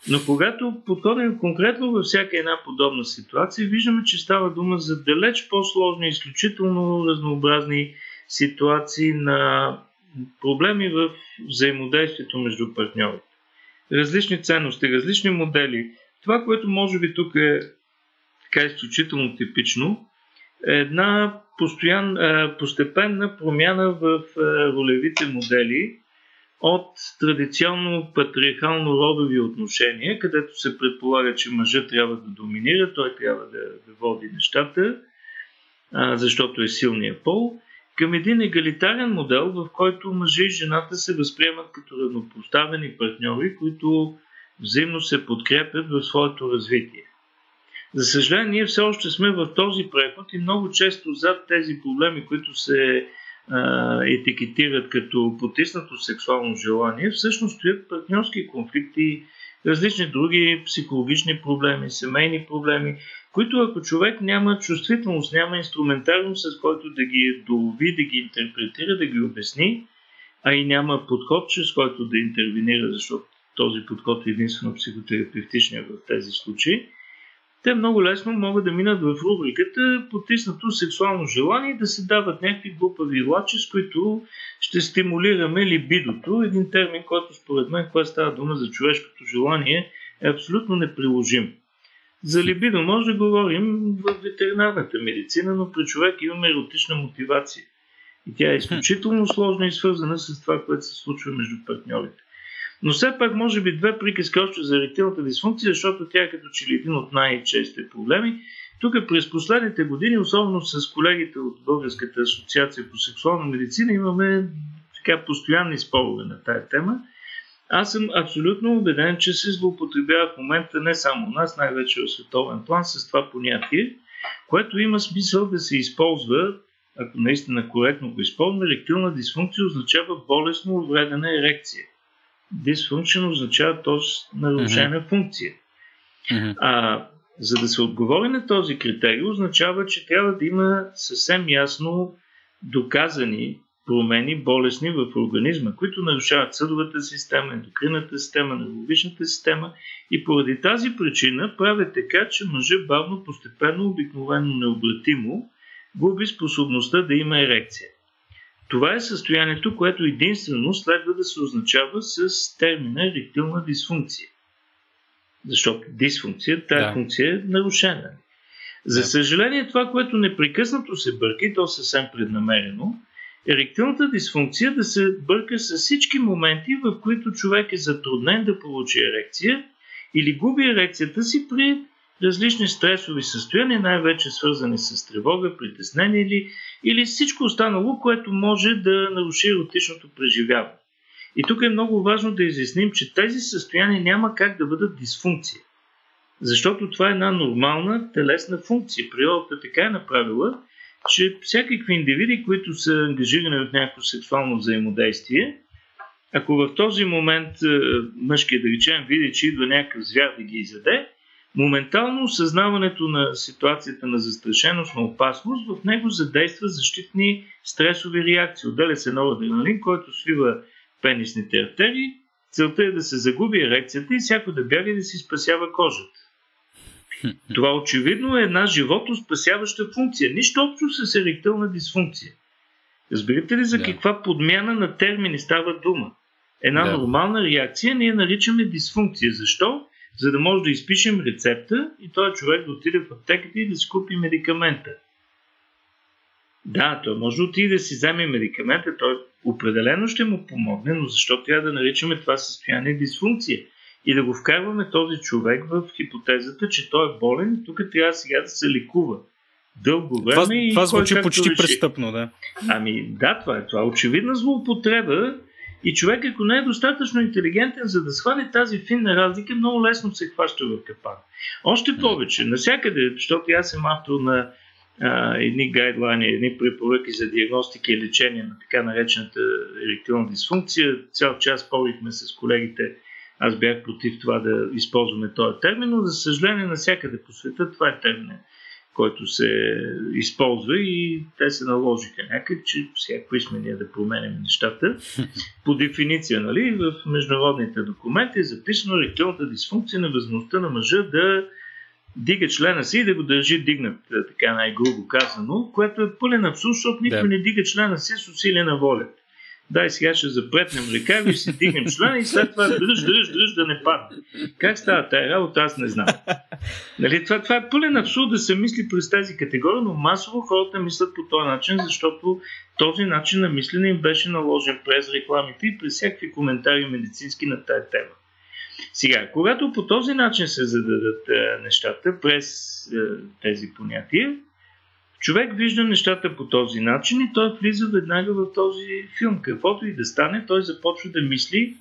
Но когато подходим конкретно във всяка една подобна ситуация, виждаме, че става дума за далеч по-сложни, изключително разнообразни ситуации на проблеми в взаимодействието между партньорите. Различни ценности, различни модели. Това, което може би тук е така изключително типично, е една постоянна, постепенна промяна в ролевите модели от традиционно патриархално-родови отношения, където се предполага, че мъжът трябва да доминира, той трябва да, да води нещата, а, защото е силният пол, към един егалитарен модел, в който мъжа и жената се възприемат като равнопоставени партньори, които взаимно се подкрепят в своето развитие. За съжаление, ние все още сме в този преход и много често зад тези проблеми, които се етикетират като потиснато сексуално желание, всъщност стоят партньорски конфликти, различни други психологични проблеми, семейни проблеми, които ако човек няма чувствителност, няма инструментариум, с който да ги долови, да ги интерпретира, да ги обясни, а и няма подход, с който да интервенира, защото този подход е единствено психотерапевтичния в тези случаи, те много лесно могат да минат в рубриката потиснато сексуално желание и да се дават някакви глупави лачи, с които ще стимулираме либидото. Един термин, който според мен, когато става дума за човешкото желание, е абсолютно неприложим. За либидо може да говорим в ветеринарната медицина, но при човек имаме еротична мотивация. И тя е изключително сложна и свързана с това, което се случва между партньорите. Но все пак може би две приказки още за еректилната дисфункция, защото тя е като че ли един от най-честите проблеми. Тук през последните години, особено с колегите от Българската асоциация по сексуална медицина, имаме така постоянни спорове на тая тема. Аз съм абсолютно убеден, че се злоупотребява в момента не само у нас, най-вече в световен план с това понятие, което има смисъл да се използва, ако наистина коректно го използваме. Еректилна дисфункция означава болестно увредена ерекция. Дисфункция означава този нарушена uh-huh. функция. Uh-huh. А, за да се отговори на този критерий, означава, че трябва да има съвсем ясно доказани промени, болесни в организма, които нарушават съдовата система, ендокринната система, неврологичната система и поради тази причина правят така, че мъжът бавно, постепенно, обикновено, необратимо губи способността да има ерекция. Това е състоянието, което единствено следва да се означава с термина еректилна дисфункция. Защото дисфункция, тая да. функция е нарушена. За да. съжаление, това, което непрекъснато се бърка, и то съвсем преднамерено, еректилната дисфункция да се бърка с всички моменти, в които човек е затруднен да получи ерекция или губи ерекцията си при различни стресови състояния, най-вече свързани с тревога, притеснение или, или всичко останало, което може да наруши еротичното преживяване. И тук е много важно да изясним, че тези състояния няма как да бъдат дисфункция. Защото това е една нормална телесна функция. Природата така е направила, че всякакви индивиди, които са ангажирани от някакво сексуално взаимодействие, ако в този момент мъжкият, да речем, види, че идва някакъв звяр да ги изяде, моментално осъзнаването на ситуацията на застрашеност, на опасност, в него задейства защитни стресови реакции. Отделя се нов адреналин, който свива пенисните артерии, Целта е да се загуби ерекцията и всяко да бяга и да си спасява кожата. Това очевидно е една животоспасяваща функция. Нищо общо с еректилна дисфункция. Разбирате ли за да. каква подмяна на термини става дума? Една да. нормална реакция ние наричаме дисфункция. Защо? За да може да изпишем рецепта и този човек да отиде в аптеката и да си купи медикамента. Да, той може да отиде да си вземе медикамента, той определено ще му помогне, но защо трябва да наричаме това състояние дисфункция? И да го вкарваме този човек в хипотезата, че той е болен и тук трябва сега да се лекува. Дълго време това, и... Това звучи почти реши. престъпно, да. Ами да, това е това. Очевидна злоупотреба и човек, ако не е достатъчно интелигентен, за да схване тази финна разлика, много лесно се хваща в капана. Още повече, навсякъде, защото аз съм автор на а, едни гайдлайни, едни препоръки за диагностика и лечение на така наречената еректилна дисфункция. Цял час порихме с колегите. Аз бях против това да използваме този термин, но за съжаление навсякъде по света това е термин, който се използва и те се наложиха някак, че всяко искаме ние да променяме нещата. По дефиниция, нали, в международните документи е записано еректилната дисфункция на възможността на мъжа да дига члена си и да го държи дигнат, така най-грубо казано, което е пълен абсурд, защото никой да. не дига члена си с усилие на воля. Дай сега ще запретнем ръкави, ще си дигнем члена и след това дръж, дръж, дръж да не падне. Как става тая работа, аз не знам. Нали, това, това е пълен абсурд да се мисли през тази категория, но масово хората мислят по този начин, защото този начин на мислене им беше наложен през рекламите и през всякакви коментари медицински на тая тема. Сега, когато по този начин се зададат е, нещата през е, тези понятия, човек вижда нещата по този начин и той влиза веднага в този филм. Каквото и да стане, той започва да мисли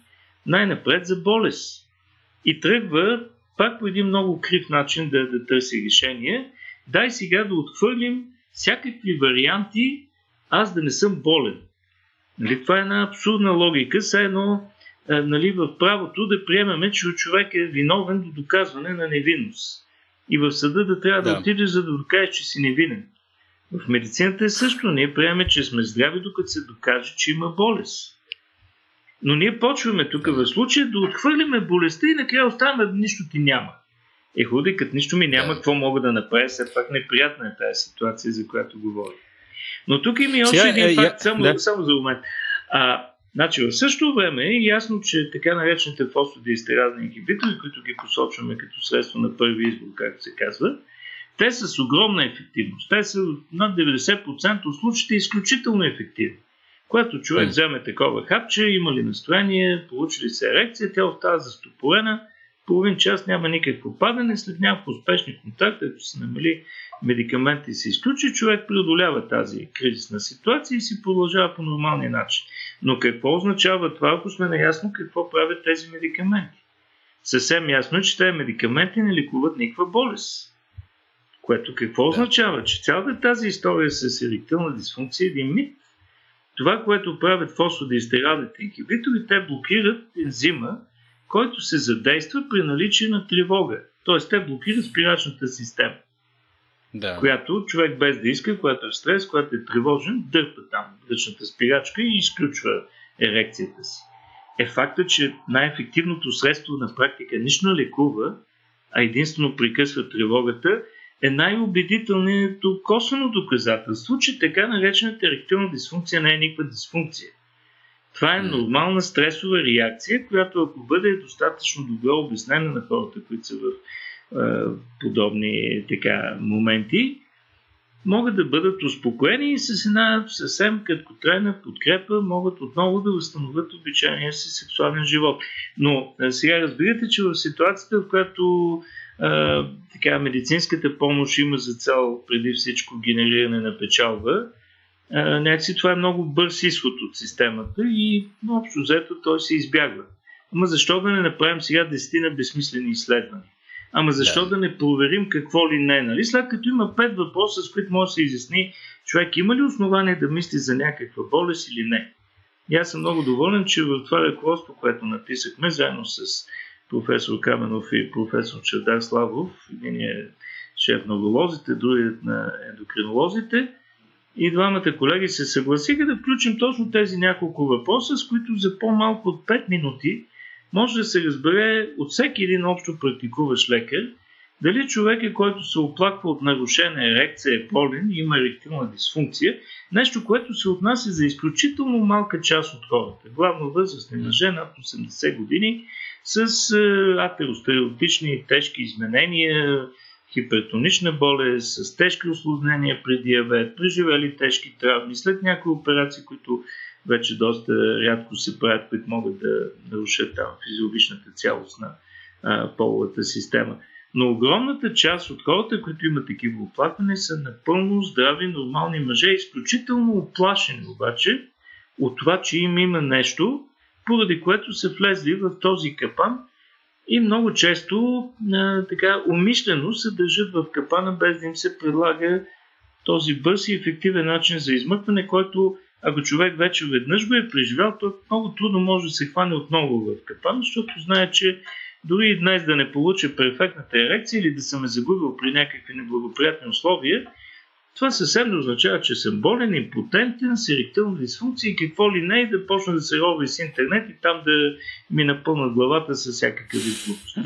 най-напред за болест. И тръгва пак по един много крив начин да, да търси решение. Дай сега да отхвърлим всякакви варианти, аз да не съм болен. Нали, това е една абсурдна логика. Са едно нали, в правото да приемаме, че човек е виновен до доказване на невинност. И в съда да трябва да, да отидеш, за да докажеш, че си невинен. В медицината е също. Ние приемаме, че сме здрави, докато се докаже, че има болест. Но ние почваме тук в случая да отхвърляме болестта и накрая оставаме, нищо ти няма. Е, худи, като нищо ми няма, какво мога да направя? Все пак неприятна е тази ситуация, за която говоря. Но тук има и още Сега, един е, факт, е, само, да. само за момент. А, значи, в същото време е ясно, че така наречените фосфодиестеразни инхибитори, които ги посочваме като средство на първи избор, както се казва, те са с огромна ефективност. Те са над деветдесет процента от случаите изключително ефективни. Когато човек вземе такова хапче, има ли настроение, получили се ерекция, тя остава застопорена, половин час няма никакво падане, след някакво успешни контакти, ако се намали медикамент и се изключи, човек преодолява тази кризисна ситуация и си продължава по нормалния начин. Но какво означава това, ако сме наясно какво правят тези медикаменти? Съвсем ясно е, че тези медикаменти не лекуват никаква болест. Което какво да. означава? Че цялата тази история с еректилна дисфункция е един мит. Това, което правят фосфодиестеразните инхибитори, те блокират ензима, който се задейства при наличие на тревога. Тоест, те блокират спирачната система, да. която човек без да иска, която е в стрес, която е тревожен, дърпа там ръчната спирачка и изключва ерекцията си. Е факта, че най-ефективното средство на практика нищо не лекува, а единствено прекъсва тревогата, е най-убедителното косвено доказателство, че така наречената еректилна дисфункция не е никаква дисфункция. Това е нормална стресова реакция, която ако бъде достатъчно добре обяснена на хората, които са в е, подобни така, моменти, могат да бъдат успокоени и с една съвсем краткотрайна подкрепа могат отново да възстановят обичайния си сексуален живот. Но е, сега разбирате, че в ситуацията, в която Uh, така, медицинската помощ има за цел преди всичко генериране на печалба. Uh, някакси това е много бърз изход от системата и ну, общо взето той се избягва. Ама защо да не направим сега десетина безсмислени изследвания? Ама защо да, да не проверим какво ли не? Нали? След като има пет въпроса, с които може да се изясни човек има ли основание да мисли за някаква болест или не? И аз съм много доволен, че в това ръководство, което написахме заедно с професор Каменов и професор Чардар Славов, един е шеф на уролозите, другият на ендокринолозите, и двамата колеги се съгласиха да включим точно тези няколко въпроса, с които за по-малко от пет минути може да се разбере от всеки един общо практикуващ лекар дали човекът, който се оплаква от нарушена ерекция, е болен и има еректилна дисфункция, нещо, което се отнася за изключително малка част от хората. Главно възрастни мъже над осемдесет години с атеросклеротични тежки изменения, хипертонична болест, с тежки усложнения при диабет, преживели тежки травми, след някои операции, които вече доста рядко се правят, които могат да нарушат там физиологичната цялост на а, половата система. Но огромната част от хората, които имат такива оплаквания, са напълно здрави, нормални мъже, изключително оплашени обаче от това, че им има нещо, поради което са влезли в този капан и много често а, така умишлено се държат в капана, без да им се предлага този бърз и ефективен начин за измъкване, който ако човек вече веднъж го е преживял, то много трудно може да се хване отново в капан, защото знае, че дори и днес да не получи перфектната ерекция или да съм е загубил при някакви неблагоприятни условия, това съвсем не означава, че съм болен, импотентен, с еректилна дисфункция и какво ли не, и да почна да се рови с интернет и там да ми напълна главата с всякакъв глупост.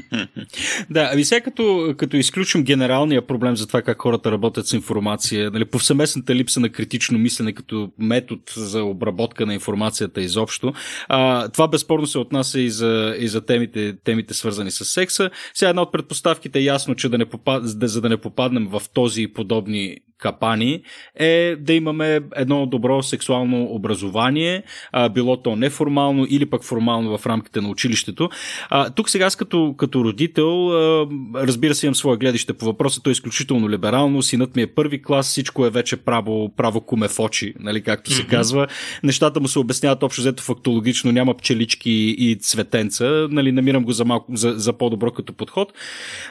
Да, ами сега като, като изключим генералния проблем за това как хората работят с информация, нали, повсеместната липса на критично мислене като метод за обработка на информацията изобщо, а, това безспорно се отнася и за, и за темите, темите свързани с секса. Сега една от предпоставките е ясно, че да не попад... за да не попаднем в този и подобни капани, е да имаме едно добро сексуално образование, а, било то неформално или пък формално в рамките на училището. А, тук сега аз като, като родител, а, разбира се, имам свое гледище по въпроса, то е изключително либерално, синът ми е първи клас, всичко е вече право, право куме в очи, нали, както се казва. Нещата му се обясняват общо взето фактологично, няма пчелички и цветенца, нали, намирам го за, малко, за, за по-добро като подход,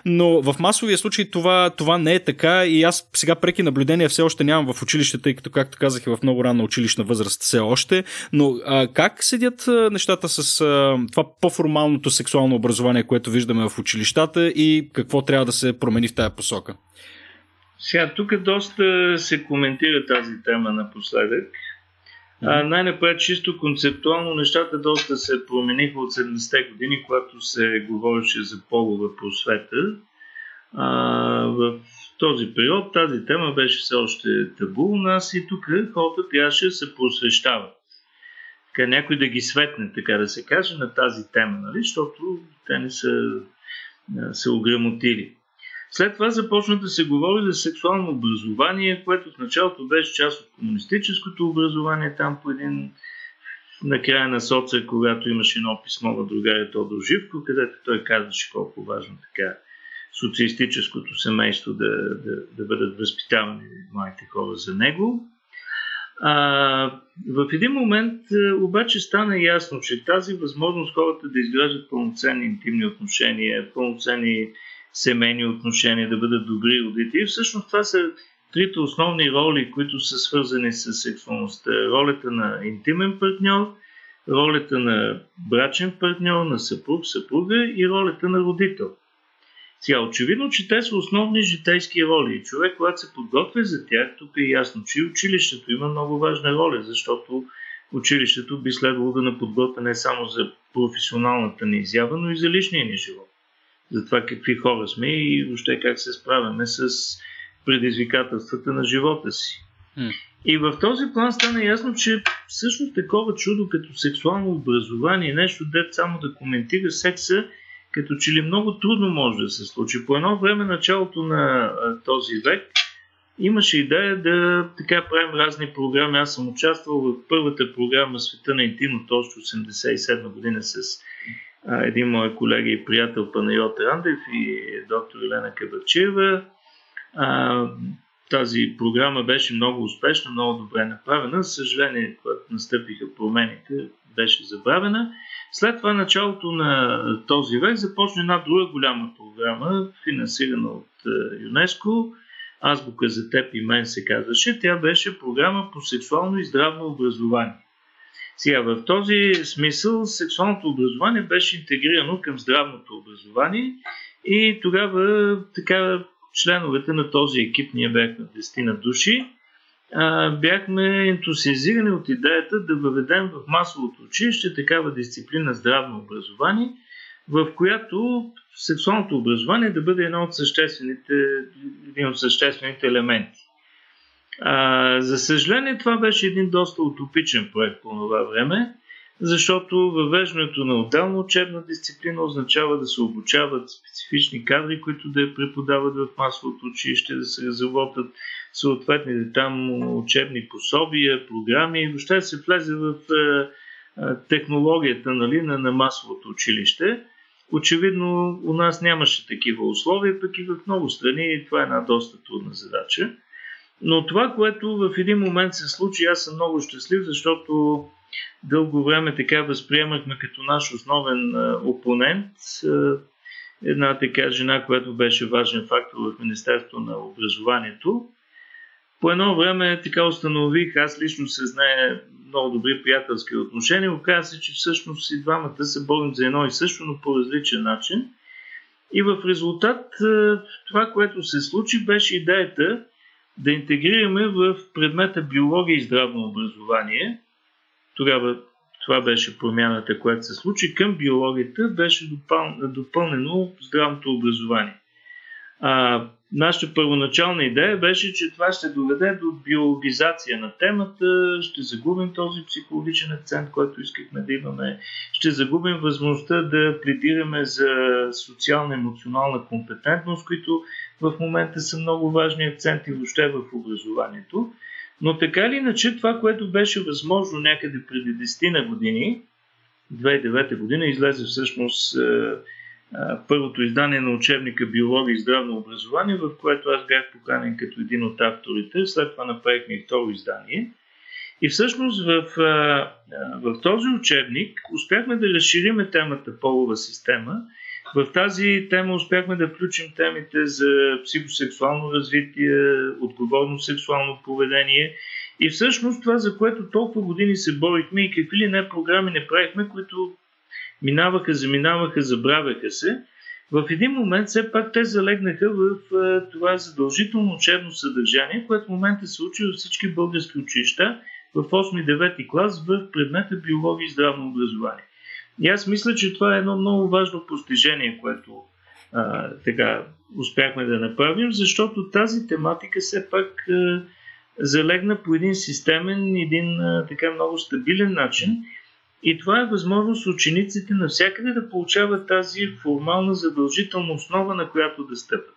но в масовия случай това, това не е така и аз сега преки на наблюдение все още нямам в училище, тъй като, както казах, и в много ранна училищна възраст все още, но а, как седят а, нещата с а, това по-формалното сексуално образование, което виждаме в училищата и какво трябва да се промени в тая посока? Сега, тук доста се коментира тази тема напоследък. А, най-напред, чисто концептуално, нещата доста се промениха от седемдесетте години, когато се говореше за полова просвета. А, в този период тази тема беше все още табу у нас и тук хората трябваше да се просвещават. Така, някой да ги светне, така да се каже, на тази тема, нали? Защото те не са се ограмотили. След това започна да се говори за сексуално образование, което в началото беше част от комунистическото образование, там по един накрая на соца, когато имаше едно писмо на другаря Тодор Живко, където той казваше колко важно така социалистическото семейство да, да, да бъдат възпитавани младите хора за него. А, в един момент обаче стана ясно, че тази възможност хората да изграждат пълноценни интимни отношения, пълноценни семейни отношения, да бъдат добри родители. Всъщност това са трите основни роли, които са свързани с сексуалността. Ролята на интимен партньор, ролята на брачен партньор, на съпруг, съпруга и ролята на родител. Сега, очевидно, че те са основни житейски роли. Човек, когато се подготвя за тях, тук е ясно, че и училището има много важна роля, защото училището би следвало да не подготвя не само за професионалната ни изява, но и за личния ни живот. За това какви хора сме и въобще как се справяме с предизвикателствата на живота си. Mm. И в този план стана ясно, че всъщност такова чудо като сексуално образование, нещо дет само да коментира секса, като че ли много трудно може да се случи. По едно време, началото на този век, имаше идея да така правим разни програми. Аз съм участвал в първата програма Света на интимното още осемдесет и седма година с а, един мой колега и приятел Панайот Рандев и доктор Елена Кабачева. А, тази програма беше много успешна, много добре направена. Съжаление, когато настъпиха промените, беше забравена. След това началото на този век започна една друга голяма програма, финансирана от ЮНЕСКО, Азбука за теб и мен се казваше. Тя беше програма по сексуално и здравно образование. Сега, в този смисъл сексуалното образование беше интегрирано към здравното образование и тогава така членовете на този екип, ние бяхме десетина души, бяхме ентусиазирани от идеята да въведем в масовото училище такава дисциплина здравно образование, в която сексуалното образование да бъде едно от съществените, един от съществените елементи. А, за съжаление, това беше един доста утопичен проект по това време, защото въвеждането на отделна учебна дисциплина означава да се обучават специфични кадри, които да я преподават в масовото училище, да се разработят съответните там учебни пособия, програми и въобще да се влезе в е, технологията нали, на, на масовото училище. Очевидно у нас нямаше такива условия, пък и в много страни това е една доста трудна задача. Но това, което в един момент се случи, аз съм много щастлив, защото дълго време така възприемахме като наш основен опонент една така жена, която беше важен фактор в Министерството на образованието. По едно време така установих, аз лично се знае много добри приятелски отношения, оказа се, че всъщност и двамата се борим за едно и също, но по различен начин. И в резултат това, което се случи, беше идеята да интегрираме в предмета биология и здравно образование. Тогава това беше промяната, която се случи. Към биологията беше допъл... допълнено здравното образование. А, нашата първоначална идея беше, че това ще доведе до биологизация на темата, ще загубим този психологичен акцент, който искахме да имаме, ще загубим възможността да пледираме за социална-емоционална компетентност, които в момента са много важни акценти въобще в образованието. Но така или иначе, това, което беше възможно някъде преди десет години, две хиляди и девета година, излезе всъщност е, е, първото издание на учебника Биология и здравно образование, в което аз бях поканен като един от авторите, след това направихме и второ издание. И всъщност в, е, в този учебник успяхме да разшириме темата полова система. В тази тема успяхме да включим темите за психосексуално развитие, отговорно сексуално поведение и всъщност това, за което толкова години се борихме и какви ли не програми не правихме, които минаваха, заминаваха, забравяха се. В един момент все пак те залегнаха в това задължително учебно съдържание, което в момента се учи във всички български училища в осми и девети клас в предмета биология и здравно образование. И аз мисля, че това е едно много важно постижение, което а, така, успяхме да направим, защото тази тематика все пак а, залегна по един системен, един а, така много стабилен начин. И това е възможност учениците навсякъде да получават тази формална задължителна основа, на която да стъпят.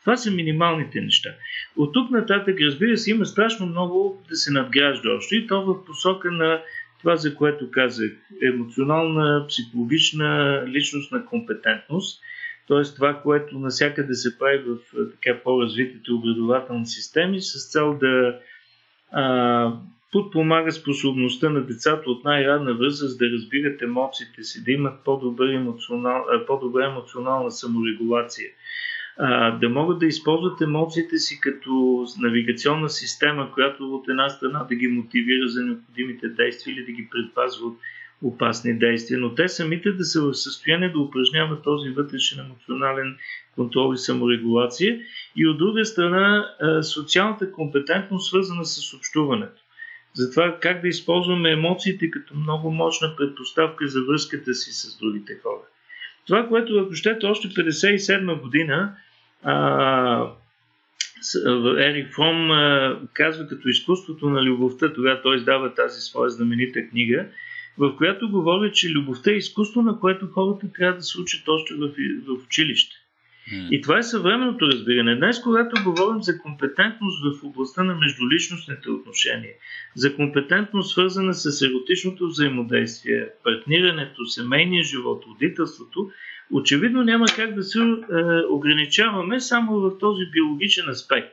Това са минималните неща. От тук нататък, разбира се, има страшно много да се надгражда още и то в посока на това, за което казах, емоционална, психологична, личностна компетентност, т.е. това, което насякъде се прави в така по-развитите образователни системи с цел да а, подпомага способността на децата от най-ранна възраст да разбират емоциите си, да имат по-добра емоционал, по-добра емоционална саморегулация, а, да могат да използват емоциите си като навигационна система, която от една страна да ги мотивира за необходимите действия или да ги предпазва от опасни действия, но те самите да са в състояние да упражняват този вътрешен емоционален контрол и саморегулация и от друга страна социалната компетентност, свързана с общуването. Затова как да използваме емоциите като много мощна предпоставка за връзката си с другите хора. Това, което във въщето още петдесет и седма година а, Ерик Фром а, казва като изкуството на любовта, тогава той издава тази своя знаменита книга, в която говори, че любовта е изкуство, на което хората трябва да се учат още в, в училище. Mm. И това е съвременното разбиране. Днес, когато говорим за компетентност в областта на междуличностните отношения, за компетентност свързана с еротичното взаимодействие, партнирането, семейния живот, родителството, очевидно няма как да се е, ограничаваме само в този биологичен аспект.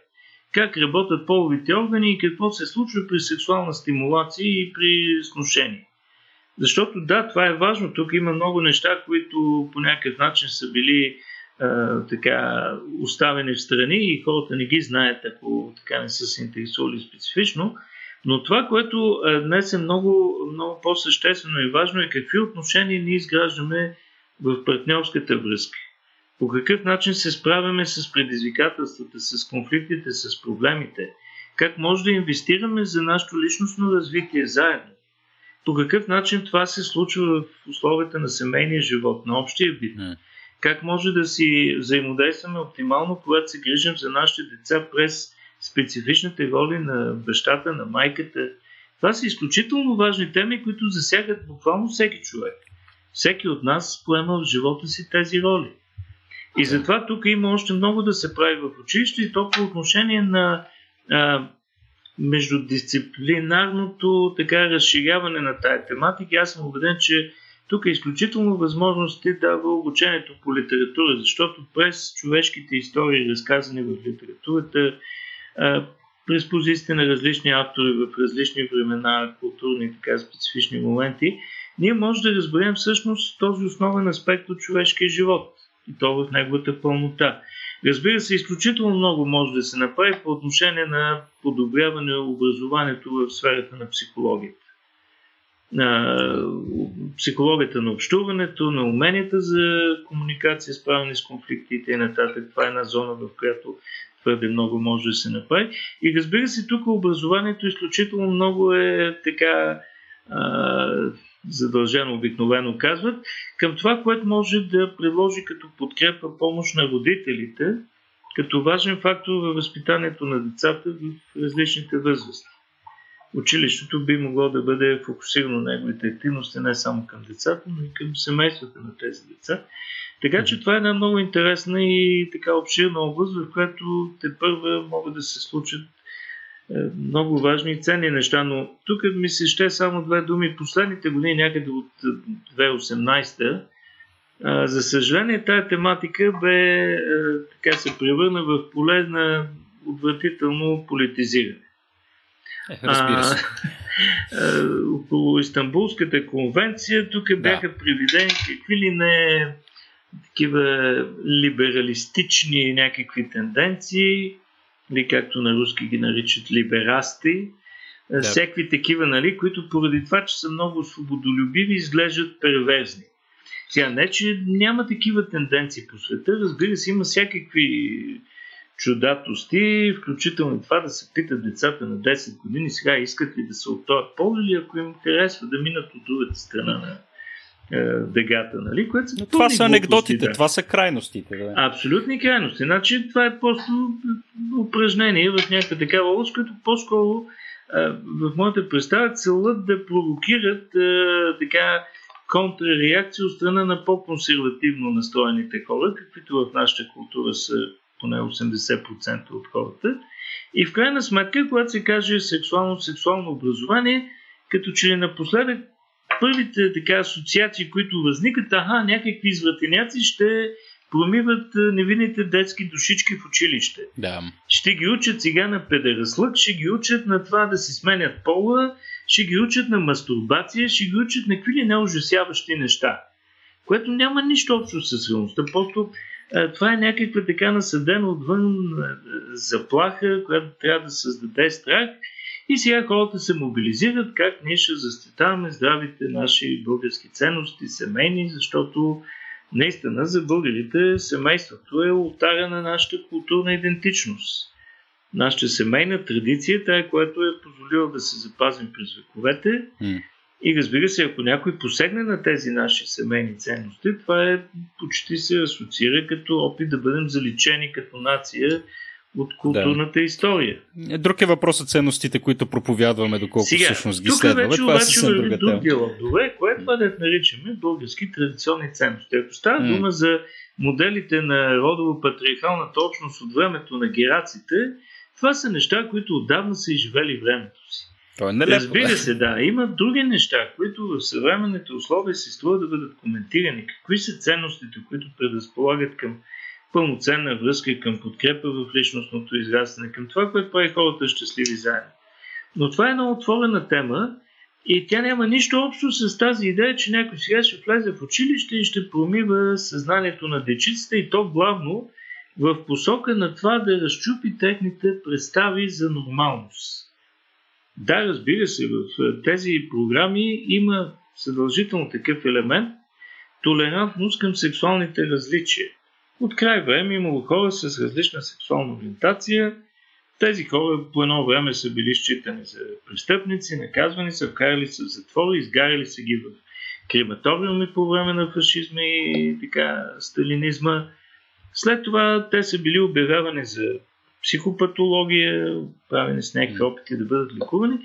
Как работят половите органи и какво се случва при сексуална стимулация и при сношение. Защото да, това е важно. Тук има много неща, които по някакъв начин са били а, така, оставени в страни и хората не ги знаят, ако така не са се интересували специфично. Но това, което днес е много, много по-съществено и важно е какви отношения ние изграждаме в партньорската връзка. По какъв начин се справяме с предизвикателствата, с конфликтите, с проблемите. Как може да инвестираме за нашето личностно развитие заедно. по какъв начин това се случва в условията на семейния живот, на общия бит? Mm. Как може да си взаимодействаме оптимално, когато се грижим за нашите деца през специфичните роли на бащата, на майката? Това са изключително важни теми, които засягат буквално всеки човек. Всеки от нас поема в живота си тези роли. И затова тук има още много да се прави в училище и то по отношение на а, междудисциплинарното така разширяване на тая тематика. Аз съм убеден, че тук е изключително възможност ти дава обучението по литература, защото през човешките истории, разказани в литературата, а, през позициите на различни автори в различни времена, културни така специфични моменти, ние може да разберем всъщност този основен аспект от човешкия живот. И то в неговата пълнота. Разбира се, изключително много може да се направи по отношение на подобряване на образованието в сферата на психологията. На психологията на общуването, на уменията за комуникация, справяне с конфликтите и нататък. Това е една зона, в която твърде много може да се направи. И разбира се, тук образованието изключително много е така... А, задължено обикновено казват, към това, което може да предложи като подкрепа помощ на родителите, като важен фактор във възпитанието на децата в различните възрасти. Училището би могло да бъде фокусирано на неговите активности не само към децата, но и към семействата на тези деца. Така че това е една много интересна и така обширна област, в която тепърва могат да се случат много важни и ценни неща, но тук ми се ще само две думи. Последните години, някъде от две хиляди и осемнадесета, за съжаление, тая тематика бе, така се превърна в поле на отвратително политизиране. Разбира се. А, около Истанбулската конвенция тук бяха да. приведени какви ли не такива либералистични някакви тенденции, или както на руски ги наричат либерасти, да. всякакви такива, нали, които поради това, че са много свободолюбиви, изглеждат перверзни. Сега не, че няма такива тенденции по света, разбира се, има всякакви чудатости, включително това да се питат децата на десет години, сега искат ли да се отторят пол, или ако им харесва да минат от другата страна на дъгата, нали? Което са това глупости, са анекдотите, да. това са крайностите. Да. Абсолютни крайности. Значи това е просто упражнение в някаква такава област, което по-скоро в моята представа целът да провокират така контрареакция от страна на по-консервативно настроените хора, каквито в нашата култура са поне осемдесет процента от хората. И в крайна сметка, когато се каже сексуално, сексуално образование, като че ли напоследък първите така асоциации, които възникат, аха, някакви извратеняци ще промиват невинните детски душички в училище. Да. Ще ги учат сега на педераслък, ще ги учат на това да си сменят пола, ще ги учат на мастурбация, ще ги учат на какви ли неужасяващи неща, което няма нищо общо с реалността. Просто това е някаква така насъдена отвън заплаха, която трябва да създаде страх. И сега хората се мобилизират как ние ще защитаваме здравите наши български ценности, семейни, защото наистина за българите семейството е ултара на нашата културна идентичност. Нашата семейна традиция, тая, която е позволила да се запазим през вековете. Mm. И разбира се, ако някой посегне на тези наши семейни ценности, това е, почти се асоциира като опит да бъдем заличени като нация от културната да. история. Друг е въпросът ценностите, които проповядваме, доколко сега, всъщност ги следваме. Сега, тук вече обаче друг диалог. Добре, кое е това да наричаме български традиционни ценности? Ако става mm. дума за моделите на родово-патриархалната общност от времето на гераците, това са неща, които отдавна са изживели времето си. То е нелепо. Разбира се, да. Има други неща, които в съвременните условия се струва да бъдат коментирани. Какви са ценностите, които предразполагат към пълноценна връзка, към подкрепа в личностното израстване, към това, което прави хората щастливи заедно. Но това е една отворена тема и тя няма нищо общо с тази идея, че някой сега ще влезе в училище и ще промива съзнанието на дечицата и то главно в посока на това да разчупи техните представи за нормалност. Да, разбира се, в тези програми има съдължително такъв елемент толерантност към сексуалните различия. От край време имало хора с различна сексуална ориентация, Тези хора по едно време са били считани за престъпници, наказвани са, вкарали са в затвора, изгаряли са ги в крематориуми по време на фашизма и така сталинизма. След това те са били обявявани за психопатология, правени с някакви опити да бъдат лекувани.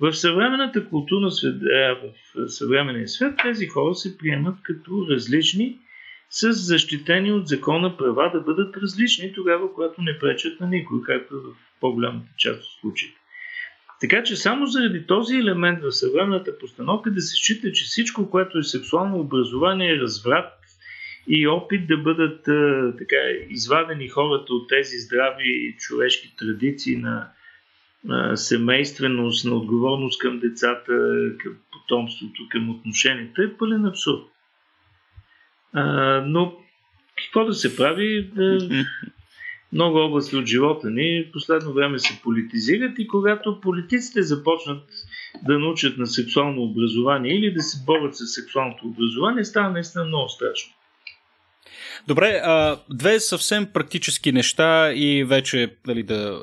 В съвременната културна среда, в съвременния свят, тези хора се приемат като различни, с защитени от закона права да бъдат различни тогава, когато не пречат на никой, както в по-голямата част от случаите. Така че само заради този елемент в съвременната постановка да се счита, че всичко, което е сексуално образование, е разврат и опит да бъдат а, така, извадени хората от тези здрави човешки традиции на а, семейственост, на отговорност към децата, към потомството, към отношенията, е пълен абсурд. А, но какво да се прави? Да... Много области от живота ни в последно време се политизират и когато политиците започнат да научат на сексуално образование или да се борят с сексуалното образование, става наистина много страшно. Добре, две съвсем практически неща и вече дали, да,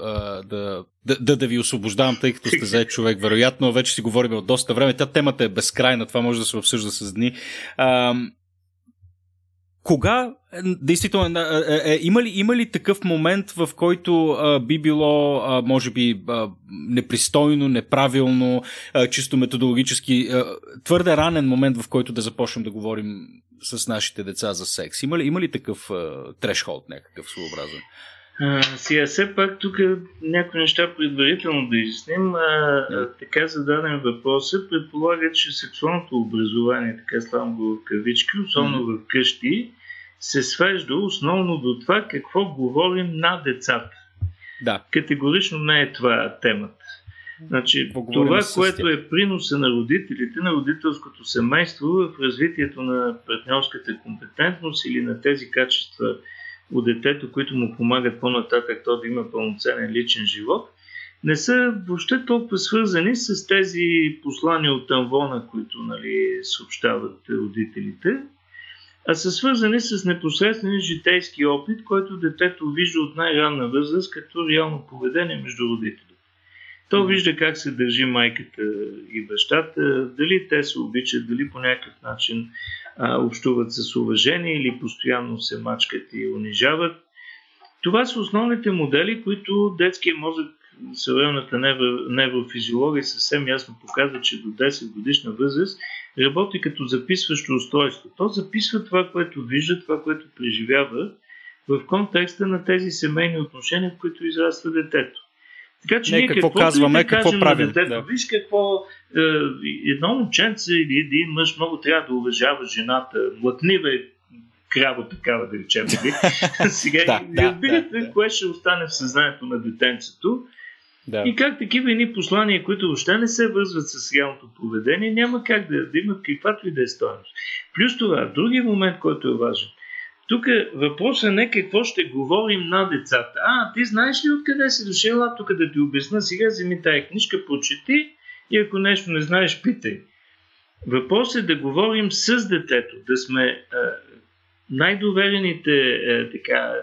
да, да, да ви освобождавам, тъй като сте зает човек, вероятно. Вече си говорим от доста време. Тя темата е безкрайна, това може да се обсъжда с дни. Кога, действително, има ли, има ли такъв момент, в който а, би било, а, може би, а, непристойно, неправилно, а, чисто методологически, а, твърде ранен момент, в който да започнем да говорим с нашите деца за секс? Има ли, има ли такъв трешхолд, някакъв своеобразен? А, сега все пак тук някои неща предварително да изясним. А, а, така зададен въпросът предполага, че сексуалното образование, така славам го в кавички, особено mm-hmm. в къщи, се свежда основно до това какво говорим на децата. Да. Категорично не е това темата. Значи, това, което е приноса на родителите, на родителското семейство в развитието на партньорската компетентност или на тези качества от детето, които му помагат по-нататък то да има пълноценен личен живот, не са въобще толкова свързани с тези послания от Анвона, които нали, съобщават родителите, а са свързани с непосредствен житейски опит, който детето вижда от най-ранна възраст като реално поведение между родителите. То вижда как се държи майката и бащата, дали те се обичат, дали по някакъв начин а, общуват с уважение или постоянно се мачкат и унижават. Това са основните модели, които детският мозък, съвременната неврофизиология съвсем ясно показва, че до десет годишна възраст работи като записващо устройство. То записва това, което вижда, това, което преживява в контекста на тези семейни отношения, в които израства детето. Така че не, ние какво казваме, да какво правим. Да. Виж какво е, едно момченце или един мъж много трябва да уважава жената. Млъкнива е крава такава, да речем. Сега да, и разбирате, да, да, кое ще остане в съзнанието на детенцето. Да. И как такива едни послания, които въобще не се вързват с реалното поведение, няма как да, да имат каквато и да е стойност. Плюс това, другия момент, който е важен. Тук въпросът не е какво ще говорим на децата. А, ти знаеш ли откъде си дошел? А, тук да ти обясна, сега вземи тая книжка, прочети и ако нещо не знаеш, питай. Въпросът е да говорим с детето, да сме а, най-доверените а, така,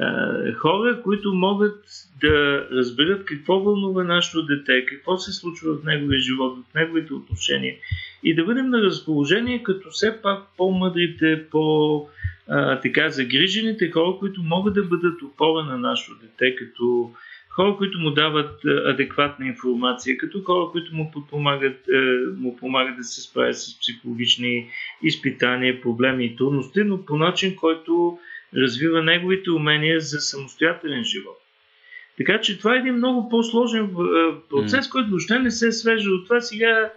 а, хора, които могат да разберат какво вълнува нашето дете, какво се случва в неговия живот, в неговите отношения и да бъдем на разположение като все пак по-мъдрите, по- А, така, загрижените хора, които могат да бъдат опора на нашето дете, като хора, които му дават адекватна информация, като хора, които му подпомагат, му помагат да се справят с психологични изпитания, проблеми и трудности, но по начин, който развива неговите умения за самостоятелен живот. Така че това е един много по-сложен процес, mm. който въобще не се свежда от това сега.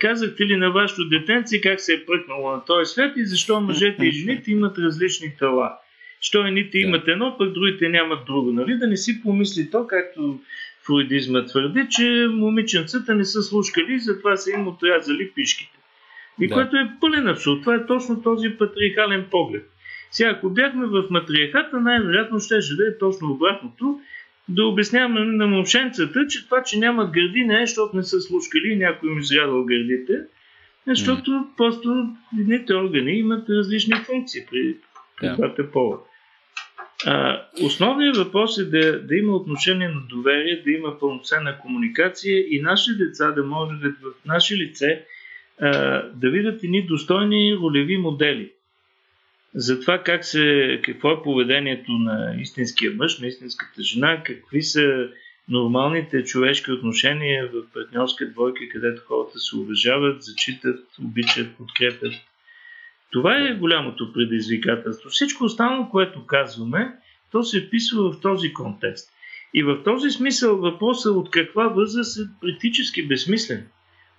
Казахте ли на вашето детенце как се е пръкнало на този свят и защо мъжете и жените имат различни тела? Що едните имат едно, пък другите нямат друго. Нали? Да не си помисли то, както фройдизма твърди, че момиченцата не са слушкали и затова са им отрязали пишките. И да. Което е пълен абсурд. Това е точно този патриархален поглед. Сега, ако бяхме в матриархата, най-вероятно ще да е точно обратното, да обясняваме на момченцата, че това, че нямат гърди, не е, защото не са слушкали и някой им изрядал гърдите, защото mm. просто едните органи имат различни функции при, при yeah. това тъпова. А, основният въпрос е да, да има отношение на доверие, да има пълноценна комуникация и нашите деца да може да в наше лице а, да видят едни достойни ролеви модели за това как се, какво е поведението на истинския мъж, на истинската жена, какви са нормалните човешки отношения в партньорска двойка, където хората се уважават, зачитат, обичат, подкрепят. Това е голямото предизвикателство. Всичко останало, което казваме, то се вписва в този контекст. И в този смисъл въпросът от каква възраст е практически безсмислен.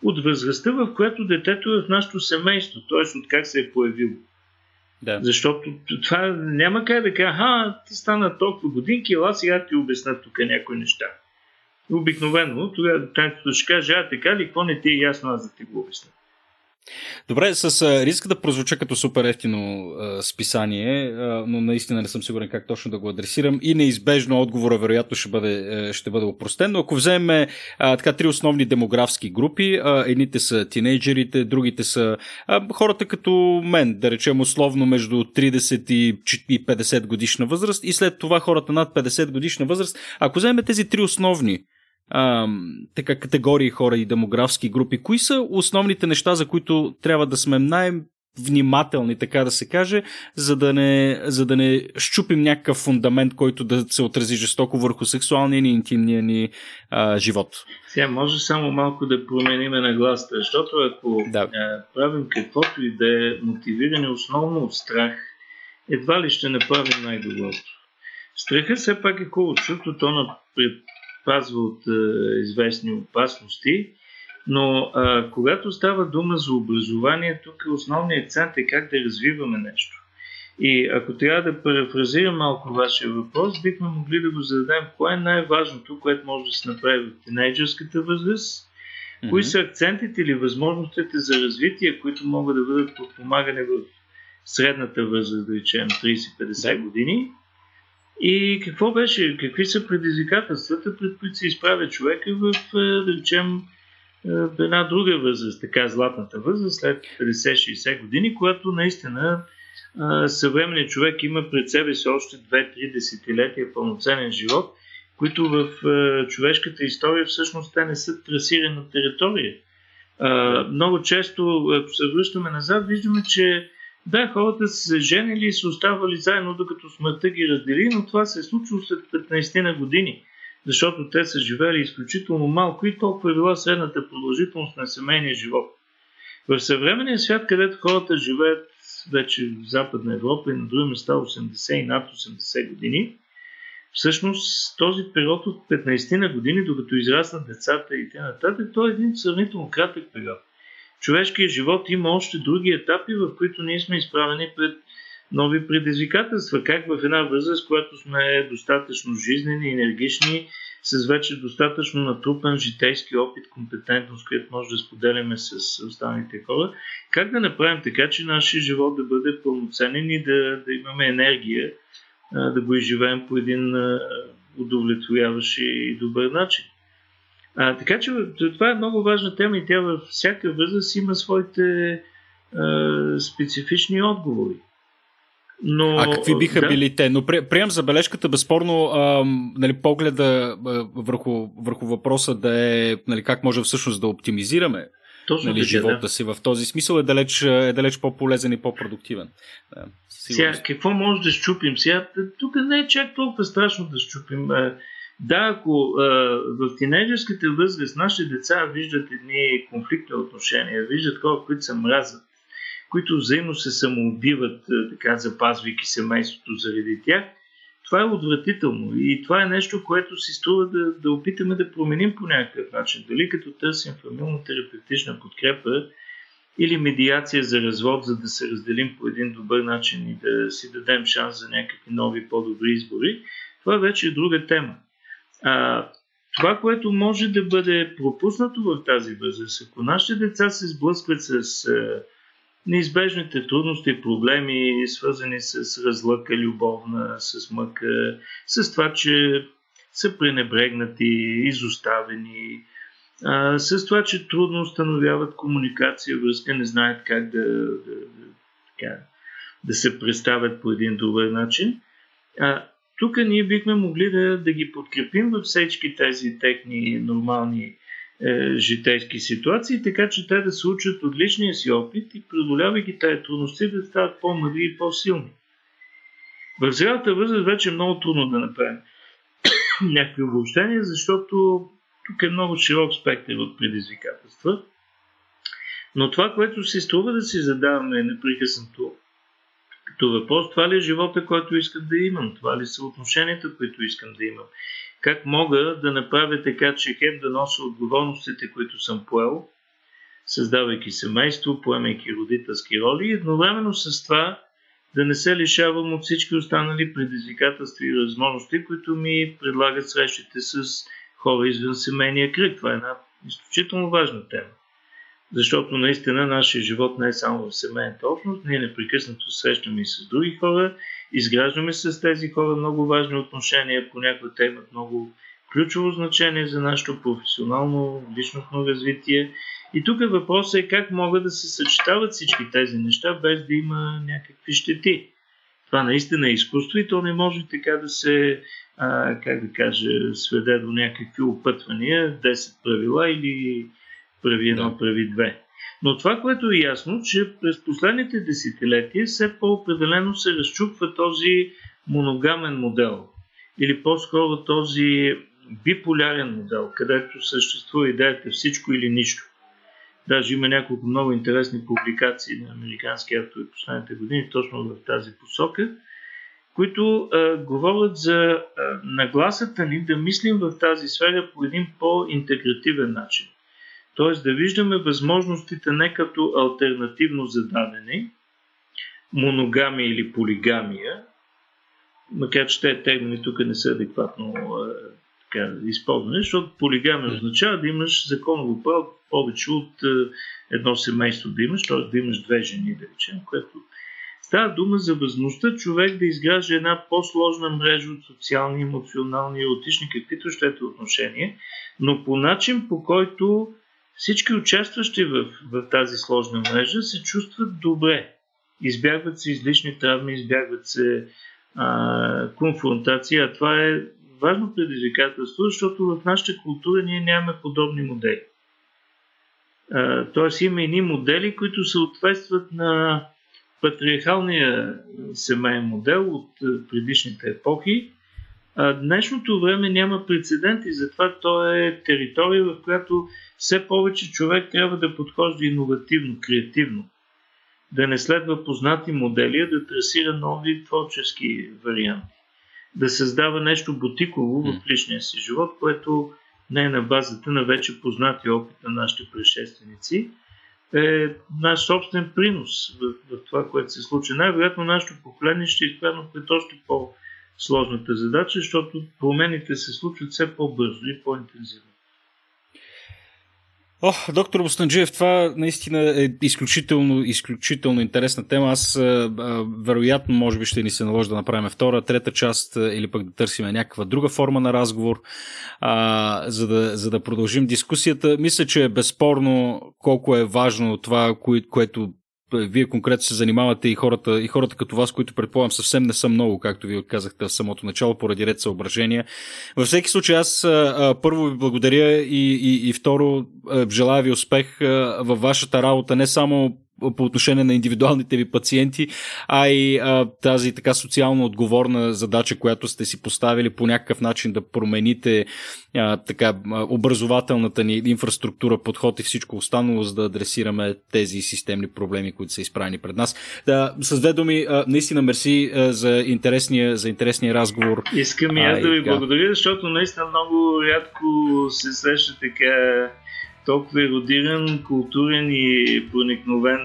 От възрастта, в която детето е в нашето семейство, т.е. от как се е появило. Да. Защото това няма как да кажа, аха, ти стана толкова годинки, ела сега ти обяснат тук някои неща. Обикновено, тогава танкото ще кажа, а така ли, какво не ти е ясно, аз да ти го обясня. Добре, с риска да прозвуча като супер ефтино а, списание, а, но наистина не съм сигурен как точно да го адресирам и неизбежно отговора вероятно ще бъде, ще бъде опростен, но ако вземем а, така три основни демографски групи, а, едните са тинейджерите, другите са а, хората като мен, да речем условно между трийсет и петдесет годишна възраст и след това хората над петдесет годишна възраст, ако вземем тези три основни А, така категории хора и демографски групи, кои са основните неща, за които трябва да сме най-внимателни, така да се каже, за да не, за да не щупим някакъв фундамент, който да се отрази жестоко върху сексуалния ни, интимния ни а, живот? Сега може само малко да променим нагласата, защото ако да. а, правим каквото и да е мотивиране основно от страх, едва ли ще направим най-доброто. Страхът все пак е хубаво чувство, то на пазва от е, известни опасности, но а, когато става дума за образование, тук основният акцент е как да развиваме нещо. И ако трябва да парафразирам малко вашия въпрос, бихме могли да го зададем кое е най-важното, което може да се направи в тинейджерската възраст, mm-hmm. кои са акцентите или възможностите за развитие, които могат да бъдат подпомагане в средната възраст, да речем трийсет-петдесет години. И какво беше, какви са предизвикателствата, пред които се изправя човека в, да речем, една друга възраст, така златната възраст, след петдесет-шейсет години, когато наистина съвременният човек има пред себе си още две-три десетилетия пълноценен живот, които в човешката история всъщност те не са трасирана територия. Много често, ако се връщаме назад, виждаме, че да, хората са се женили и са оставали заедно, докато смъртта ги раздели, но това се е случило след петнайсет години, защото те са живели изключително малко и толкова е била средната продължителност на семейния живот. В съвременния свят, където хората живеят вече в Западна Европа и на други места осемдесет и над осемдесет години, всъщност този период от петнайсет години, докато израснат децата и т.н., той е един сравнително кратък период. Човешкият живот има още други етапи, в които ние сме изправени пред нови предизвикателства. Как в една възраст, която сме достатъчно жизнени, енергични, с вече достатъчно натрупан житейски опит, компетентност, която може да споделяме с останалите хора, как да направим така, че нашия живот да бъде пълноценен и да, да имаме енергия, да го изживеем по един удовлетворяващ и добър начин. А, така че това е много важна тема и тя във всяка възраст има своите е, специфични отговори. Но, а какви биха да. били те? Но прием забележката, безспорно а, нали, погледа а, върху, върху въпроса да е нали, как може всъщност да оптимизираме нали, така, живота да. си в този смисъл е далеч, е далеч по-полезен и по-продуктивен. Да, сега, какво може да счупим? Сега, тук не е чак толкова страшно да счупим. Да, ако а, в тинейджерската възраст нашите деца виждат едни конфликтни отношения, виждат хора, които се мразят, които взаимно се самоубиват, а, така запазвайки семейството заради тях, това е отвратително и това е нещо, което си струва да, да опитаме да променим по някакъв начин. Дали като търсим фамилно-терапевтична подкрепа или медиация за развод, за да се разделим по един добър начин и да си дадем шанс за някакви нови, по-добри избори, това вече е друга тема. А, това, което може да бъде пропуснато в тази възраст, ако нашите деца се сблъскват с а, неизбежните трудности и проблеми, свързани с разлъка, любовна, с мъка, с това, че са пренебрегнати, изоставени, а, с това, че трудно установяват комуникация, връзка, не знаят как да, да, да, да, да се представят по един добър начин, а, Тук ние бихме могли да, да ги подкрепим във всички тези техни нормални е, житейски ситуации, така че те да се учат от личния си опит и преодолявайки тези трудности да стават по-мъдри и по-силни. В зрялата възраст вече е много трудно да направим някакви обобщения, защото тук е много широк спектър от предизвикателства. Но това, което се струва да си задаваме непрекъснато като въпрос, това ли е живота, който искам да имам? Това ли са отношенията, които искам да имам? Как мога да направя така, че хем да нося отговорностите, които съм поел, създавайки семейство, поемайки родителски роли и едновременно с това да не се лишавам от всички останали предизвикателства и възможности, които ми предлагат срещите с хора извън семейния кръг. Това е една изключително важна тема. Защото наистина нашия живот не е само в семейната общност, ние непрекъснато срещаме и с други хора, изграждаме с тези хора много важни отношения, понякога те имат много ключово значение за нашето професионално, личностно развитие. И тук въпросът е как могат да се съчетават всички тези неща, без да има някакви щети. Това наистина е изкуство и то не може така да се, а, как да кажа, сведе до някакви опътвания, десет правила или прави едно, да. прави две. Но това, което е ясно, че през последните десетилетия все по-определено се разчупва този моногамен модел или по-скоро този биполярен модел, където съществува идеята всичко или нищо. Даже има няколко много интересни публикации на американски автори в последните години, точно в тази посока, които а, говорят за а, нагласата ни да мислим в тази сфера по един по-интегративен начин. Т.е. да виждаме възможностите не като алтернативно зададени, моногамия или полигамия, макар че тези термини тук не са адекватно а, така, използвани, защото полигамия означава да имаш законово право повече от а, едно семейство да имаш, т.е. да имаш две жени, да речем, което става дума за възможността човек да изгражда една по-сложна мрежа от социални, емоционални, еротични, каквито щето отношения, но по начин, по който всички участващи в, в тази сложна мрежа се чувстват добре. Избягват се излишни травми, избягват се а, конфронтации, а това е важно предизвикателство, защото в нашата култура ние нямаме подобни модели. А, тоест има едни модели, които съответстват на патриархалния семейен модел от предишните епохи. А, днешното време няма прецеденти, затова то е територия, в която все повече човек трябва да подхожда иновативно, креативно, да не следва познати модели, а да трасира нови творчески варианти, да създава нещо бутиково в личния си живот, което не е на базата на вече познати опит на нашите предшественици. Е наш собствен принос в, в това, което се случи. Най-вероятно нашето поколение ще изправя пред още по-сложната задача, защото промените се случват все по-бързо и по-интензивно. О, доктор Бостанджиев, това наистина е изключително, изключително интересна тема. Аз а, вероятно, може би ще ни се наложи да направим втора, трета част или пък да търсим някаква друга форма на разговор, а, за, да, за да продължим дискусията. Мисля, че е безспорно колко е важно това, кое, което вие конкретно се занимавате и хората, и хората като вас, които предполагам съвсем не са много, както вие казахте в самото начало, поради ред съображения. Във всеки случай аз а, първо ви благодаря и, и, и второ а, желая ви успех а, във вашата работа, не само по отношение на индивидуалните ви пациенти, а и а, тази така социално отговорна задача, която сте си поставили по някакъв начин да промените а, така образователната ни инфраструктура, подход и всичко останало, за да адресираме тези системни проблеми, които са изправени пред нас. Да, с две думи, а, наистина мерси а, за, интересния, за интересния разговор. Искам и аз да ви а, благодаря, защото наистина много рядко се среща така толкова еродиран, културен и проникновен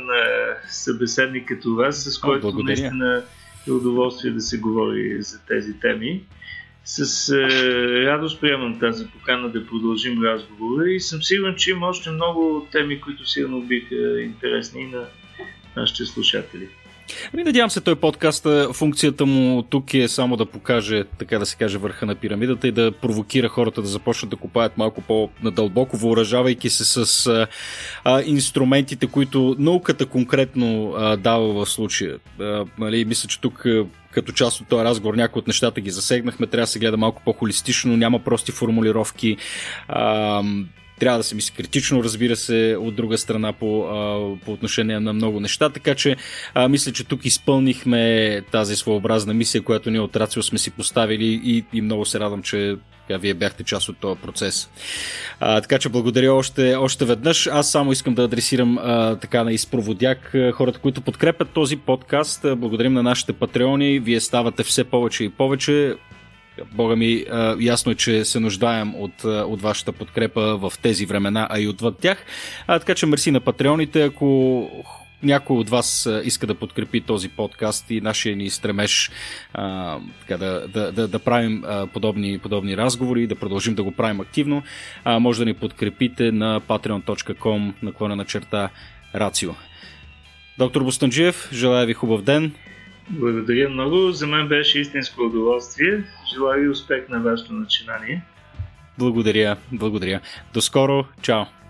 събеседник като вас, с който О, наистина е удоволствие да се говори за тези теми. С е, радост приемам тази покана да продължим разговора и съм сигурен, че има още много теми, които сигурно биха интересни на нашите слушатели. Надявам се, той подкаст, функцията му тук е само да покаже, така да се каже, върха на пирамидата и да провокира хората да започнат да копаят малко по-надълбоко, въоръжавайки се с а, инструментите, които науката конкретно а, дава в случая. А, нали, мисля, че тук като част от този разговор някои от нещата ги засегнахме, трябва да се гледа малко по-холистично, няма прости формулировки, а, трябва да се мисли критично, разбира се, от друга страна по, а, по отношение на много неща, така че а, мисля, че тук изпълнихме тази своеобразна мисия, която ние от Рацио сме си поставили и, и много се радвам, че вие бяхте част от този процес. А, така че благодаря още, още веднъж. Аз само искам да адресирам а, така на изпроводяк хората, които подкрепят този подкаст. Благодарим на нашите патреони. Вие ставате все повече и повече. Бога ми, а, ясно е, че се нуждаем от, от вашата подкрепа в тези времена, а и отвъд тях. А, така че мерси на патреоните. Ако някой от вас иска да подкрепи този подкаст и нашия ни стремеж а, така, да, да, да, да правим а, подобни, подобни разговори и да продължим да го правим активно, а, може да ни подкрепите на patreon точка com наклонена черта Рацио. Доктор Бостанджиев, желая ви хубав ден. Благодаря много. За мен беше истинско удоволствие. Желая ви успех на вашето начинание. Благодаря, благодаря. До скоро. Чао.